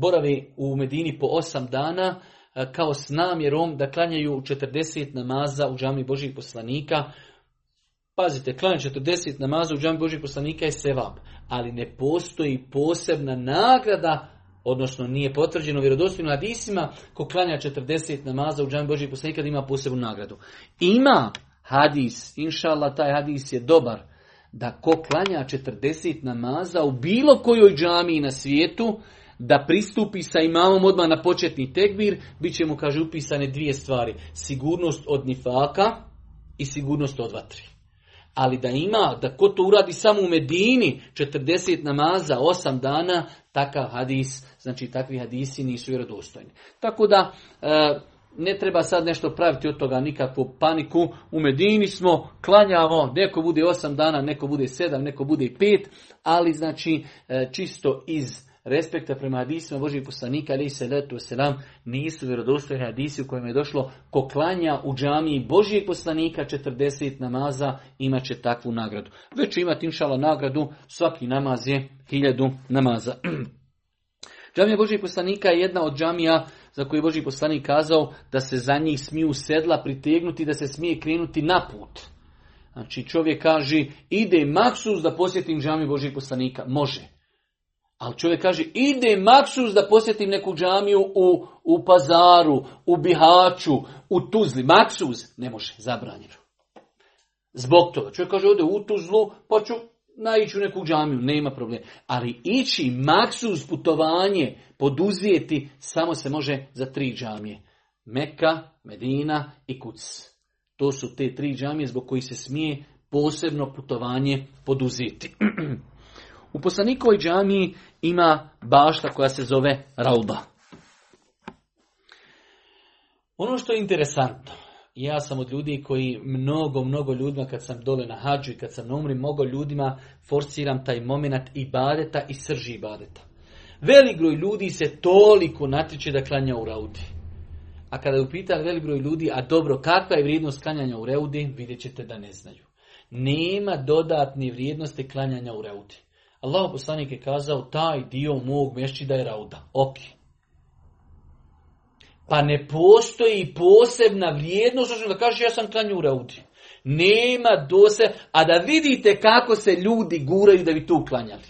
borave u Medini po 8 dana, kao s namjerom da klanjaju 40 namaza u džamii Božijeg poslanika. Pazite, klanjati 40 namaza u džamii Božijeg poslanika je sevap, ali ne postoji posebna nagrada, odnosno nije potvrđeno vjerodostojno hadisima, ko klanja 40 namaza u džamii Božijeg poslanika da ima posebnu nagradu. Ima hadis, inšallah taj hadis je dobar, da ko klanja 40 namaza u bilo kojoj džamiji na svijetu, da pristupi sa imamom odmah na početni tekbir, bit će mu, kaže, upisane 2 stvari. Sigurnost od nifaka i sigurnost od vatri. Ali da ima, da ko to uradi samo u Medini, 40 namaza, 8 dana, takav hadis, znači takvi hadisi nisu vjerodostojni. Tako da, ne treba sad nešto praviti od toga nikakvu paniku. U Medini smo, klanjamo, neko bude 8 dana, neko bude 7, neko bude 5, ali znači čisto iz respekta prema hadisima Božijeg poslanika, alejhi salatu vesselam, nisu vjerodostojni hadisi u kojima je došlo ko klanja u džamiji Božijeg poslanika 40 namaza, imat će takvu nagradu. Već će imati inšallah nagradu, svaki namaz je 1000 namaza. Džamija Božijeg poslanika je jedna od džamija za koju je Božji poslanik kazao da se za njih smiju sedla pritegnuti, da se smije krenuti na put. Znači čovjek kaže, ide maksuz da posjetim džamiju Božijeg poslanika. Može. Ali čovjek kaže, ide maksuz da posjetim neku džamiju u Pazaru, u Bihaću, u Tuzli. Maksuz ne može, zabranjeno. Zbog toga. Čovjek kaže, ode u Tuzlu, pa ću naići u neku džamiju, nema problema. Ali ići maksuz putovanje, poduzijeti, samo se može za 3 džamije. Meka, Medina i Kuc. To su te 3 džamije zbog kojih se smije posebno putovanje poduzijeti. U poslanikovoj džamiji ima bašta koja se zove Rauda. Ono što je interesantno, ja sam od ljudi koji mnogo ljudima, kad sam dole na hađu i kad sam na umri, mnogo ljudima forciram taj moment ibadeta i srži ibadeta. Velik broj ljudi se toliko natječe da klanja u Raudi. A kada upitam velik broj ljudi, a dobro, kakva je vrijednost klanjanja u Raudi, vidjet ćete da ne znaju. Nema dodatne vrijednosti klanjanja u Raudi. Allahov poslanik je kazao, taj dio mog mešćida je Rauda. Ok. Pa ne postoji posebna vrijednost, znači da kažeš ja sam klanju u Raudi. Nema dose, a da vidite kako se ljudi guraju da bi tu klanjali.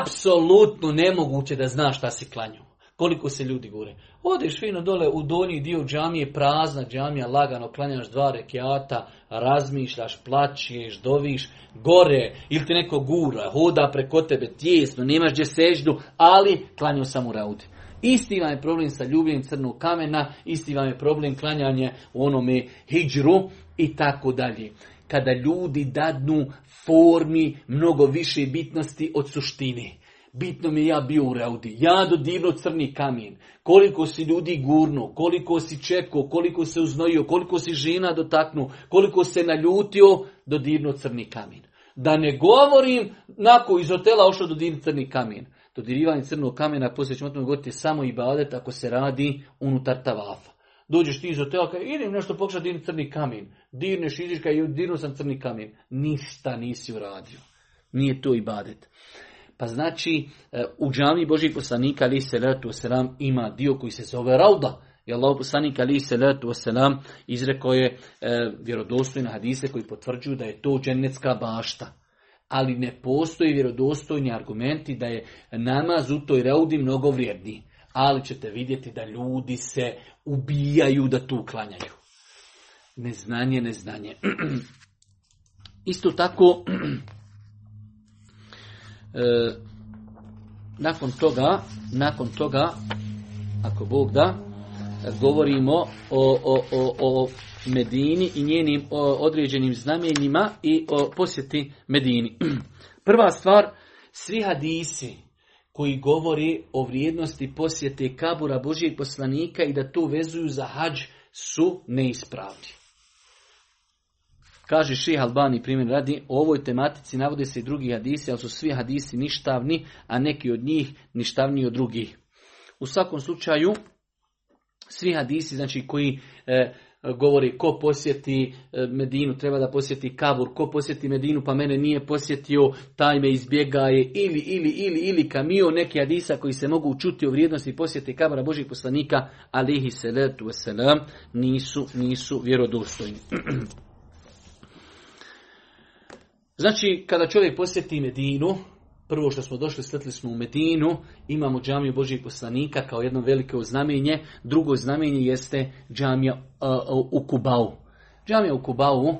Apsolutno nemoguće da znaš šta si klanju. Koliko se ljudi gure. Odeš fino dole u donji dio džamije, prazna džamija, lagano klanjaš 2 rekiata, razmišljaš, plačeš, doviš, gore, ili ti neko gura, hoda preko tebe, tijesno, nemaš gdje seždu, ali klanjao sam u Raudi. Isti vam je problem sa ljubljenjem crnog kamena, isti vam je problem klanjanje u onome hijđru i tako dalje. Kada ljudi dadnu formi mnogo više bitnosti od suštine. Bitno mi je ja bio u Reudi, ja dodirno crni kamen, koliko si ljudi gurno, koliko si čekao, koliko se uznojio, koliko si žena dotaknuo, koliko se naljutio, dodirno crni kamen. Da ne govorim, nakon iz hotela ošao dodirno crni kamen. Dodirivanje crnog kamena, poslije ćemo o tome govoriti, samo ibadet ako se radi unutar tavafa. Dođeš ti iz hotela, kaj idem nešto pokušati dirni crni kamen. Dirneš, iziš, kaj dirno sam crni kamen. Ništa nisi uradio. Nije to ibadet. Pa znači, u džami Božih poslanika, ali se letu selam, ima dio koji se zove rauda. I Allah poslanik, ali se letu selam, izrekao je vjerodostojne hadise koji potvrđuju da je to džennetska bašta. Ali ne postoji vjerodostojni argumenti da je namaz u toj raudi mnogo vrijedniji. Ali ćete vidjeti da ljudi se ubijaju da tu klanjaju. Neznanje. Isto tako... Nakon toga, ako Bog da, govorimo o Medini i njenim određenim znamenjima i o posjeti Medini. Prva stvar, svi hadisi koji govori o vrijednosti posjete kabura Božijeg poslanika i da to vezuju za hadž su neispravni. Kaže Šejh Albani, primjer radi, o ovoj tematici navode se i drugi hadisi, ali su svi hadisi ništavni, a neki od njih ništavniji od drugih. U svakom slučaju, svi hadisi znači koji govori ko posjeti Medinu, treba da posjeti kabur, ko posjeti Medinu pa mene nije posjetio, taj me izbjegaje, ili kamio, neki hadisa koji se mogu čuti o vrijednosti posjeti kabura Božih poslanika, alihi salatu wasalam, nisu vjerodostojni. Znači, kada čovjek posjeti Medinu, prvo što smo došli, sretli smo u Medinu, imamo džamiju Božijeg poslanika kao jedno veliko znamenje. Drugo znamenje jeste džamija u Kubau. Džamija u Kubau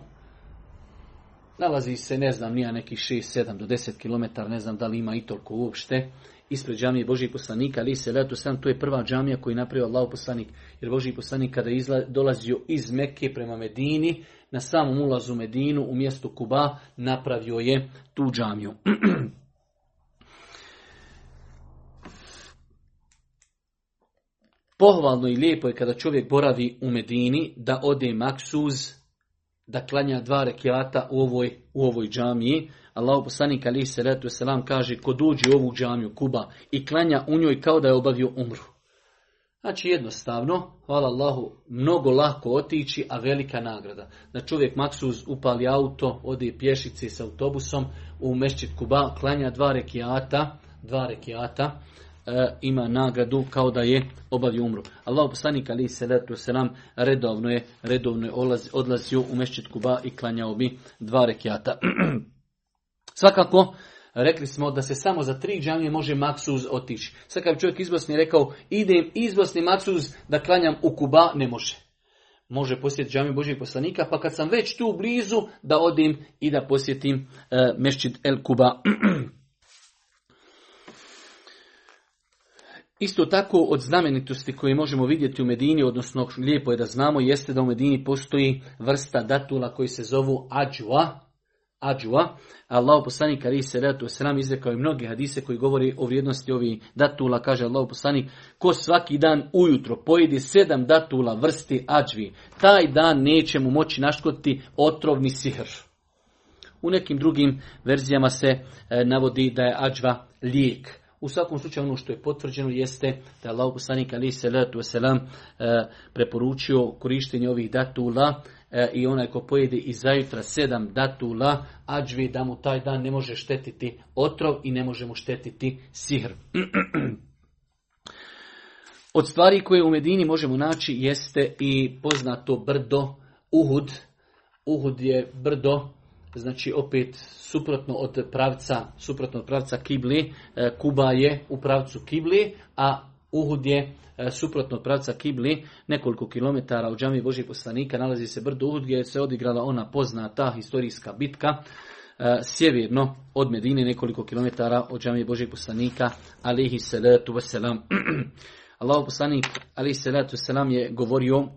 nalazi se, nekih 6, 7 do 10 km, ne znam da li ima i toliko uopšte, ispred džamije Božijeg poslanika, ali se letu sam, to je prva džamija koju je napravio Allahov poslanik. Jer Božiji poslanik kada je dolazio iz Mekke prema Medini, na samom ulazu u Medinu, u mjestu Kuba, napravio je tu džamiju. Pohvalno i lijepo je kada čovjek boravi u Medini, da ode maksuz, da klanja 2 rekiata u ovoj džamiji. Allahu poslanik alejhi salatu vesselam kaže, ko dođe u ovu džamiju Kuba i klanja u njoj kao da je obavio umru. Znači jednostavno, hvala Allahu, mnogo lako otići, a velika nagrada. Da čovjek maksuz upali auto, ode pješice s autobusom u Mesdžid Kuba, klanja 2 rekiata, ima nagradu kao da je obavio umru. Allahu poslanik alejhi salatu vesselam redovno je odlazio u Mesdžid Kuba i klanjao bi 2 rekiata. Svakako, rekli smo da se samo za 3 džamije može maksuz otići. Sad kad bi čovjek iz Bosne rekao, idem iz Bosne maksuz da klanjam u Kuba, ne može. Može posjetiti džamiju Božijeg poslanika, pa kad sam već tu blizu, da odim i da posjetim Mesdžid el Kuba. Isto tako od znamenitosti koje možemo vidjeti u Medini, odnosno lijepo je da znamo, jeste da u Medini postoji vrsta datula koji se zovu Ađuva. Allahu poslanik alejhi salatu vesselam izrekao i mnoge hadise koji govori o vrijednosti ovih datula. Kaže Allahu poslanik, ko svaki dan ujutro pojedi 7 datula vrsti ađvi, taj dan neće mu moći naškoditi otrovni sihr. U nekim drugim verzijama se navodi da je ađva lijek. U svakom slučaju ono što je potvrđeno jeste da je Allahu poslanik alejhi salatu vesselam preporučio korištenje ovih datula. I onaj ko pojede i zajutra 7 datula ađvi, da mu taj dan ne može štetiti otrov i ne može mu štetiti sihr. Od stvari koje u Medini možemo naći jeste i poznato brdo Uhud. Uhud je brdo, znači opet suprotno od pravca Kibli. Kuba je u pravcu Kibli, a Uhud je suprotno od pravca Kibli, nekoliko kilometara od džamije Božijeg poslanika nalazi se brdo Uhud, gdje se odigrala ona poznata historijska bitka sjeverno od Medine, nekoliko kilometara od džamije Božijeg poslanika alejhi salatu vesselam. Allahov poslanik alejhi selatu selam je govorio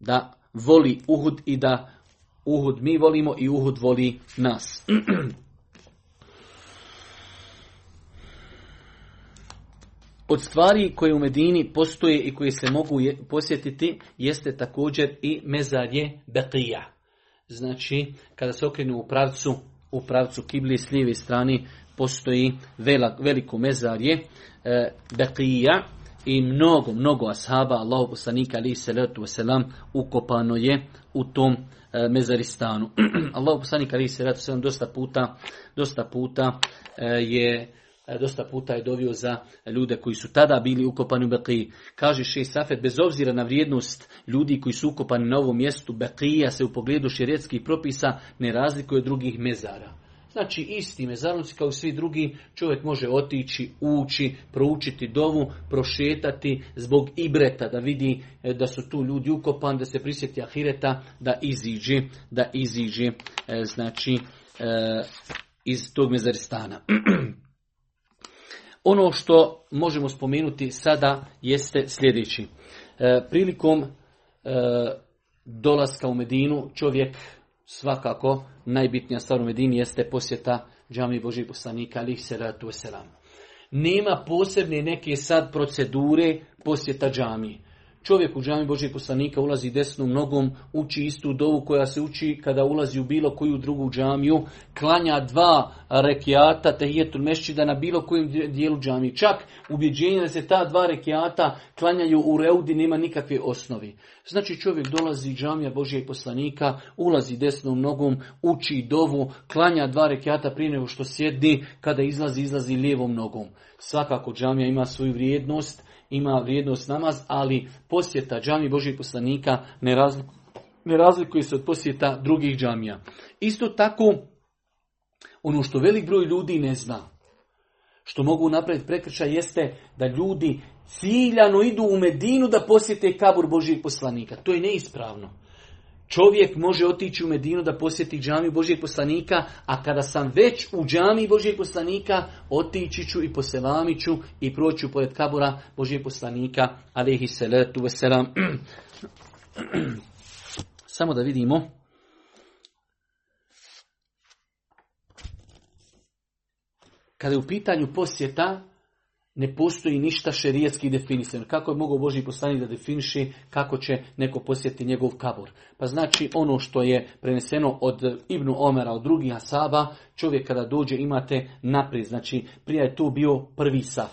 da voli Uhud i da Uhud mi volimo i Uhud voli nas. Od stvari koje u Medini postoje i koje se mogu posjetiti jeste također i mezarje Beqija. Znači, kada se okrenu u pravcu kibli s lijeve strane postoji veliko mezarje Beqija i mnogo ashaba Allahov poslanika alejhi selatu selam ukopano je u tom mezaristanu. Allahov poslanik alejhi selatu selam dosta puta je dovio za ljude koji su tada bili ukopani u Beqiji. Kaže Šejh Safet, bez obzira na vrijednost ljudi koji su ukopani na ovom mjestu, Beqija se u pogledu šerijetskih propisa ne razlikuje od drugih mezara. Znači, isti mezarnici kao svi drugi, čovjek može otići, ući, proučiti dovu, prošetati zbog ibreta, da vidi da su tu ljudi ukopani, da se prisjeti ahireta, da iziđe znači, iz tog mezaristana. Ono što možemo spomenuti sada jeste sljedeći. Prilikom dolaska u Medinu, čovjek svakako, najbitnija stvar u Medini jeste posjeta džamije Božijeg poslanika alejhi selatu vesselam. Nema posebne neke sad procedure posjeta džamije. Čovjek u džamiju Božijeg poslanika ulazi desnom nogom, uči istu dovu koja se uči kada ulazi u bilo koju drugu džamiju, klanja 2 rekiata tehijetul mesdžida na bilo kojem dijelu džamije. Čak ubjeđenje da se ta 2 rekiata klanjaju u reudi nema nikakve osnovi. Znači, čovjek dolazi džamija Božijeg poslanika, ulazi desnom nogom, uči dovu, klanja 2 rekiata prije nego što sjedni, kada izlazi lijevom nogom. Svakako džamija ima svoju vrijednost, ima vrijednost namaz, ali posjeta džamije Božijeg poslanika ne razlikuje se od posjeta drugih džamija. Isto tako, ono što velik broj ljudi ne zna, što mogu napraviti prekršaj, jeste da ljudi ciljano idu u Medinu da posjete kabur Božijeg poslanika. To je neispravno. Čovjek može otići u Medinu da posjeti džamiju Božijeg poslanika, a kada sam već u džamiji Božijeg poslanika, otići ću i poselamiću ću i proću pored kabura Božijeg poslanika alejhi selatu vesselam. Samo da vidimo. Kada je u pitanju posjeta, ne postoji ništa šerijatski definisano. Kako je mogao Božji poslanik da definiši kako će neko posjetiti njegov kabur? Pa znači, ono što je preneseno od Ibnu Omera, od drugih asaba, čovjek kada dođe imate naprijed. Znači, prije je tu bio prvi saf.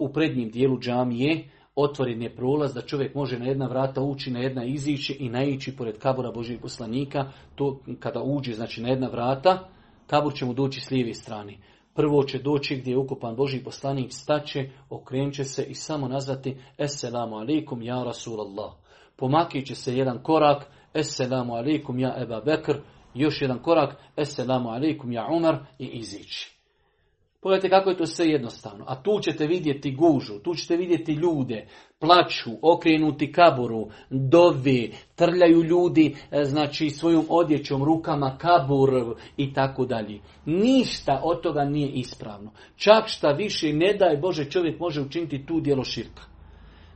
U prednjem dijelu džamije otvoren je prolaz da čovjek može na jedna vrata ući, na jedna izići i naići pored kabura Božjeg poslanika. To kada uđe, znači, na jedna vrata, kabur će mu doći s lijeve strane. Prvo će doći gdje je ukupan Božji poslanik, staće, okrenut će se i samo nazvati Esselamu alaikum ja Rasulallah. Pomakit će se jedan korak, Esselamu alaikum ja Eba Bekr, još jedan korak, Esselamu alaikum ja Umar i izići. Pogledajte kako je to sve jednostavno. A tu ćete vidjeti gužu, tu ćete vidjeti ljude, plaću, okrenuti kaburu, dovi, trljaju ljudi, znači svojom odjećom, rukama, kabur i tako dalje. Ništa od toga nije ispravno. Čak šta više, ne daj Bože, čovjek može učiniti tu djelo širka.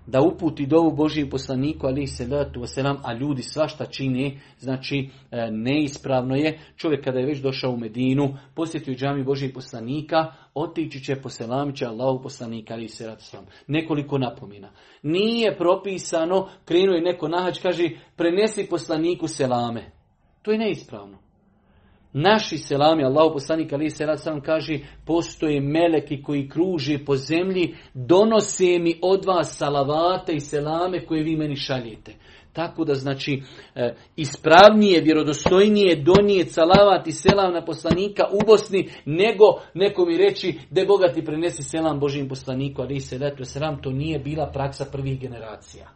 Da uputi dovu Božijem poslaniku alejhi selatu vesselam, a ljudi svašta čine, znači neispravno je. Čovjek kada je već došao u Medinu, posjetio džamiju Božijeg poslanika, otići će, poselamit će Allahov poslanika alejhi selatu vesselam. Nekoliko napomina. Nije propisano, krenuo je neko na hadž, kaže prenesi poslaniku selame. To je neispravno. Naši selami, Allahov poslanik alejhi selatu vesselam kaže, postoje meleki koji kruže po zemlji, donose mi od vas salavate i selame koje vi meni šaljete. Tako da, znači, ispravnije, vjerodostojnije donijeti salavat i selam na poslanika u Bosni, nego neko mi reći da Boga ti prenesi selam Božijem poslaniku alejhi selatu vesselam. To nije bila praksa prvih generacija.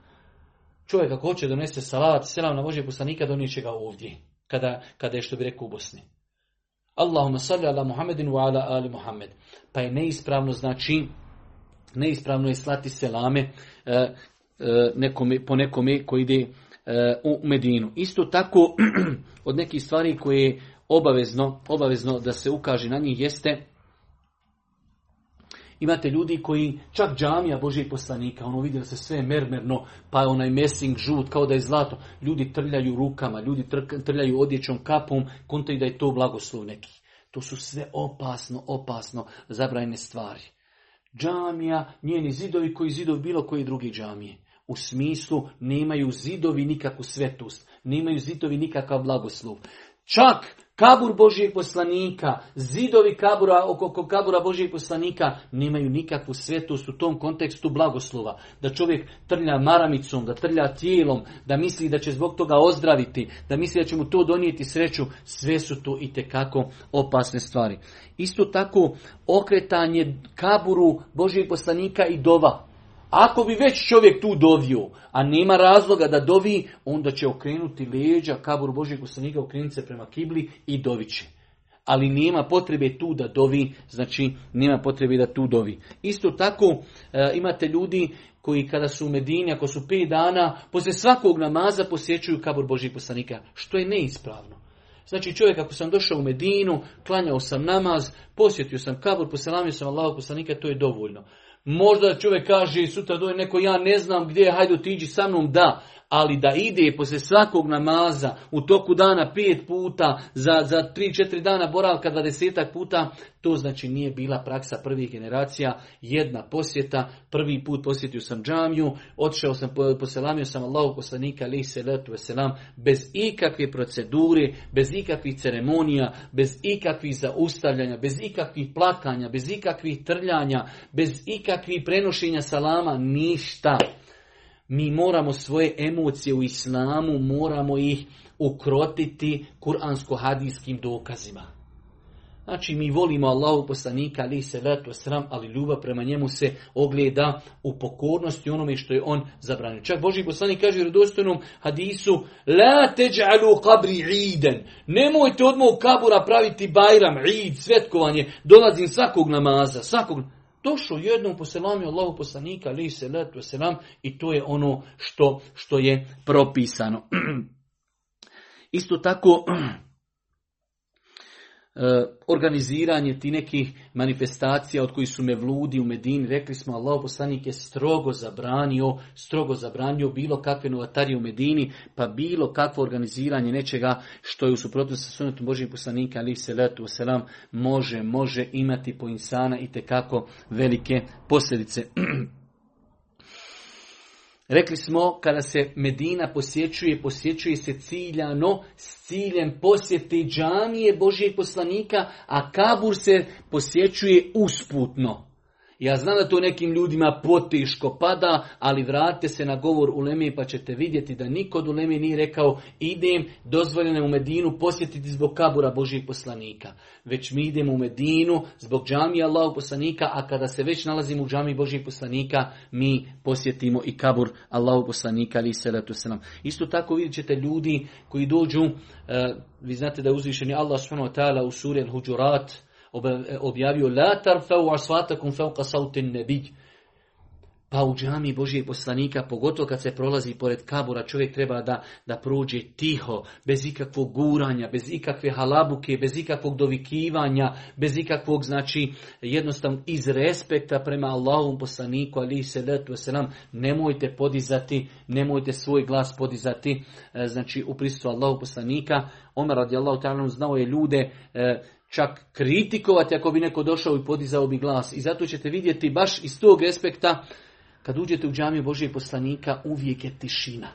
Čovjek ako hoće donese salavat i selam na Božijeg poslanika, donijet će ga ovdje. Kada je, što bi rekao, u Bosni. Allahumma salli ala Muhammedin wa ala ali Muhammed. Pa je neispravno, znači, neispravno je slati selame po nekome koji ide u Medinu. Isto tako, od nekih stvari koje je obavezno da se ukaže na njih jeste Imate ljudi koji, čak džamija Božijeg poslanika, ono vidi da se sve mermerno, pa je onaj mesing žut, kao da je zlato. Ljudi trljaju rukama, ljudi trljaju odjećom, kapom, kontaju da je to blagoslov neki. To su sve opasno zabrajne stvari. Džamija, njeni zidovi koji zidov bilo koji drugi džamije. U smislu, nemaju zidovi nikakvu svetost, nemaju zidovi nikakav blagoslov. Čak kabur Božijeg poslanika, zidovi kabura, oko kabura Božijeg poslanika nemaju nikakvu svetost u tom kontekstu blagoslova. Da čovjek trlja maramicom, da trlja tijelom, da misli da će zbog toga ozdraviti, da misli da će mu to donijeti sreću, sve su to itekako opasne stvari. Isto tako okretanje kaburu Božijeg poslanika i dova. Ako bi već čovjek tu dovio, a nema razloga da dovi, onda će okrenuti leđa kaburu Božijeg poslanika, okrenut se prema kibli i dovit će. Ali nema potrebe tu da dovi, znači nema potrebe da tu dovi. Isto tako imate ljudi koji kada su u Medini, ako su 5 dana, poslije svakog namaza posjećuju kabur Božijeg poslanika, što je neispravno. Znači čovjek, ako sam došao u Medinu, klanjao sam namaz, posjetio sam kabur, poselamio sam Allahov poslanika, to je dovoljno. Možda čovjek kaže, sutra dođe neko, ja ne znam gdje, hajde otiđi sa mnom, da. Ali da ide poslije svakog namaza u toku dana 5 puta, za 3-4 dana boravka 20-tak puta, to znači nije bila praksa prvih generacija. Jedna posjeta, prvi put posjetio sam džamiju, otišao sam, poselamio sam Allahu poslanika, alejhi selatu vesselam, bez ikakve procedure, bez ikakvih ceremonija, bez ikakvih zaustavljanja, bez ikakvih plakanja, bez ikakvih trljanja, bez ikakvih prenošenja salama, ništa. Mi moramo svoje emocije u islamu, moramo ih ukrotiti kuransko-hadijskim dokazima. Znači, mi volimo Allahu poslanika, alejhi selatu vesselam, ali ljubav prema njemu se ogleda u pokornosti onome što je on zabranio. Čak Božji poslanik kaže u vjerodostojnom hadisu: "La taj'alu qabri 'idan." Nemojte od mog kabura praviti bajram, id, svetkovanje. Dolazim svakog namaza, svakog. Došao jednom, poselamio Allahu poslanika, alejhi selatu vesselam, i to je ono što je propisano. Isto tako organiziranje ti nekih manifestacija od kojih su mevludi u Medini, rekli smo, Allahov poslanik je strogo zabranio bilo kakve novatarije u Medini, pa bilo kakvo organiziranje nečega što je u suprotnosti sa sunnetom Božijeg poslanika, alejhi selatu vesselam, može imati po insana itekako velike posljedice. Rekli smo, kada se Medina posjećuje se ciljano s ciljem posjete džamije Božijeg poslanika, a kabur se posjećuje usputno. Ja znam da to nekim ljudima potiško pada, ali vratite se na govor uleme pa ćete vidjeti da niko od uleme nije rekao idem dozvoljeno u Medinu posjetiti zbog kabura Božijeg poslanika. Već mi idemo u Medinu zbog džamije Allahov poslanika, a kada se već nalazimo u džamiji Božijeg poslanika, mi posjetimo i kabur Allahov poslanika, alejhi selatu vesselam. Isto tako vidjet ćete ljudi koji dođu, vi znate da je uzvišeni Allah subhanahu wa ta'ala u suri Al-Huđurat objavio la tarfau aswatakum fawqa sawti an-nabi. Pa u džamiji Božijeg poslanika, pogotovo kad se prolazi pored kabura, čovjek treba da prođe tiho, bez ikakvog guranja, bez ikakve halabuke, bez ikakvog dovikivanja, bez ikakvog, znači, jednostavno iz respekta prema Allahovom poslaniku, alejhi selatu vesselam, nemojte svoj glas podizati, znači, u prisustvu Allahovog poslanika. Omer radijallahu ta'ala znao je ljude čak kritikovati ako bi neko došao i podizao bi glas. I zato ćete vidjeti baš iz tog respekta, kad uđete u džamiju Božijeg poslanika, uvijek je tišina.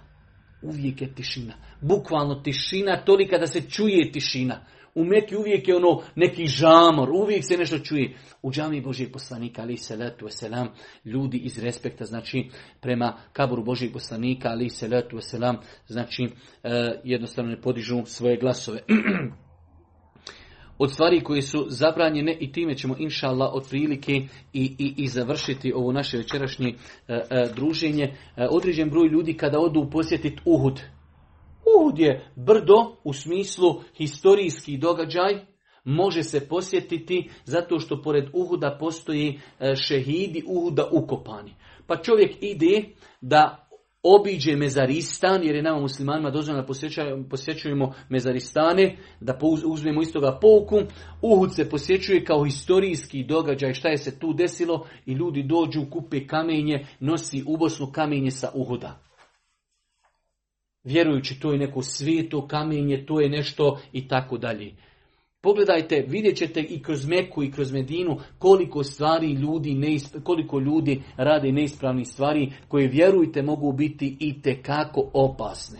Uvijek je tišina. Bukvalno tišina, tolika da se čuje tišina. U Meki uvijek je ono neki žamor, uvijek se nešto čuje. U džamiji Božijeg poslanika, alejhi selatu vesselam, ljudi iz respekta, znači, prema kaburu Božijeg poslanika, alejhi selatu vesselam, znači, jednostavno ne podižu svoje glasove. Od stvari koje su zabranjene, i time ćemo inša Allah otprilike i završiti ovo naše večerašnje druženje. Određen broj ljudi kada odu posjetiti Uhud. Uhud je brdo u smislu historijski događaj. Može se posjetiti zato što pored Uhuda postoji šehidi Uhuda ukopani. Pa čovjek ide da obiđe mezaristan, jer je nama muslimanima dozvoljeno da posjećujemo mezaristane, da uzmemo iz toga pouku. Uhud se posjećuje kao historijski događaj, šta je se tu desilo, i ljudi dođu, kupe kamenje, nosi ubosno kamenje sa Uhuda, vjerujući to je neko sveto kamenje, to je nešto i tako dalje. Pogledajte, vidjet ćete i kroz Meku i kroz Medinu koliko stvari ljudi, koliko ljudi rade neispravnih stvari koje, vjerujte, mogu biti i tekako opasne.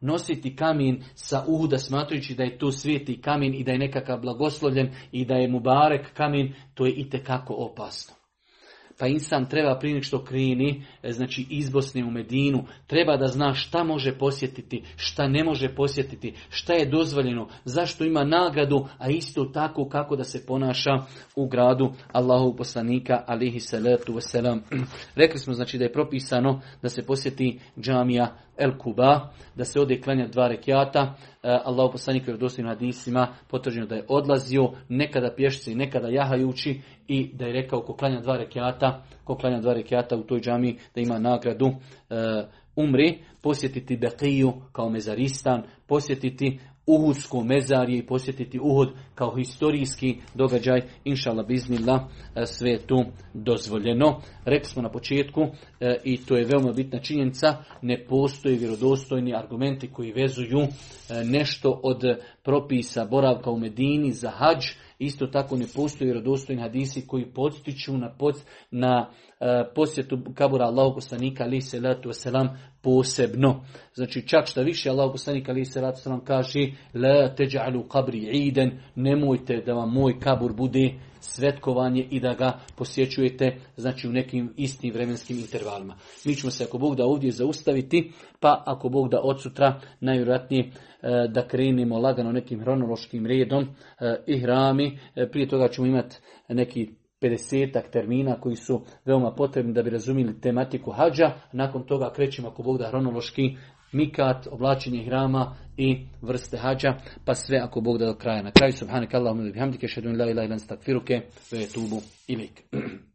Nositi kamen sa Uhuda smatrajući da je to sveti kamen i da je nekakav blagoslovljen i da je mubarek kamen, to je i tekako opasno. Pa insan treba prije nego što kreni, znači iz Bosne u Medinu, treba da zna šta može posjetiti, šta ne može posjetiti, šta je dozvoljeno, zašto ima nagradu, a isto tako kako da se ponaša u gradu Allahov poslanika alihi salatu wasalam. Rekli smo znači da je propisano da se posjeti džamija El Kuba, da se ode klanja 2 rekjata. Allahov poslanik je u dostojnim hadisima potvrđeno da je odlazio nekada pješci, nekada jahajući, i da je rekao ko klanja 2 rekjata u toj džamiji da ima nagradu. Umri, posjetiti Beqiju kao mezaristan, posjetiti Uhudsko mezarje i posjetiti Uhud kao historijski događaj, inšallah biznillah, sve je tu dozvoljeno. Rekli smo na početku, i to je veoma bitna činjenica, ne postoje vjerodostojni argumenti koji vezuju nešto od propisa boravka u Medini za hadž. Isto tako ne postoje vjerodostojni hadisi koji podstiču na posjetu kabura Allahog poslanika alaihi salatu wasalam posebno. Znači čak šta više, Allahog poslanika alaihi salatu wasalam kaže: la teđa'alu kabri iden, nemojte da vam moj kabur bude svetkovanje i da ga posjećujete, znači u nekim istim vremenskim intervalima. Mi ćemo se, ako Bog da, ovdje zaustaviti, pa ako Bog da, od sutra najvjerojatnije da krenemo lagano nekim hronološkim redom ihrami. Prije toga ćemo imati neki 50-ak termina koji su veoma potrebni da bi razumjeli tematiku hadža. Nakon toga krećemo, ako Bog da, hronološki mikat, oblačenje ihrama i vrste hadža, pa sve ako Bog da do kraja. Na kraju, subhanak Allahumma wa bihamdike, ashhadu an la ilaha illa anta, astaghfiruke wa atubu ilaik.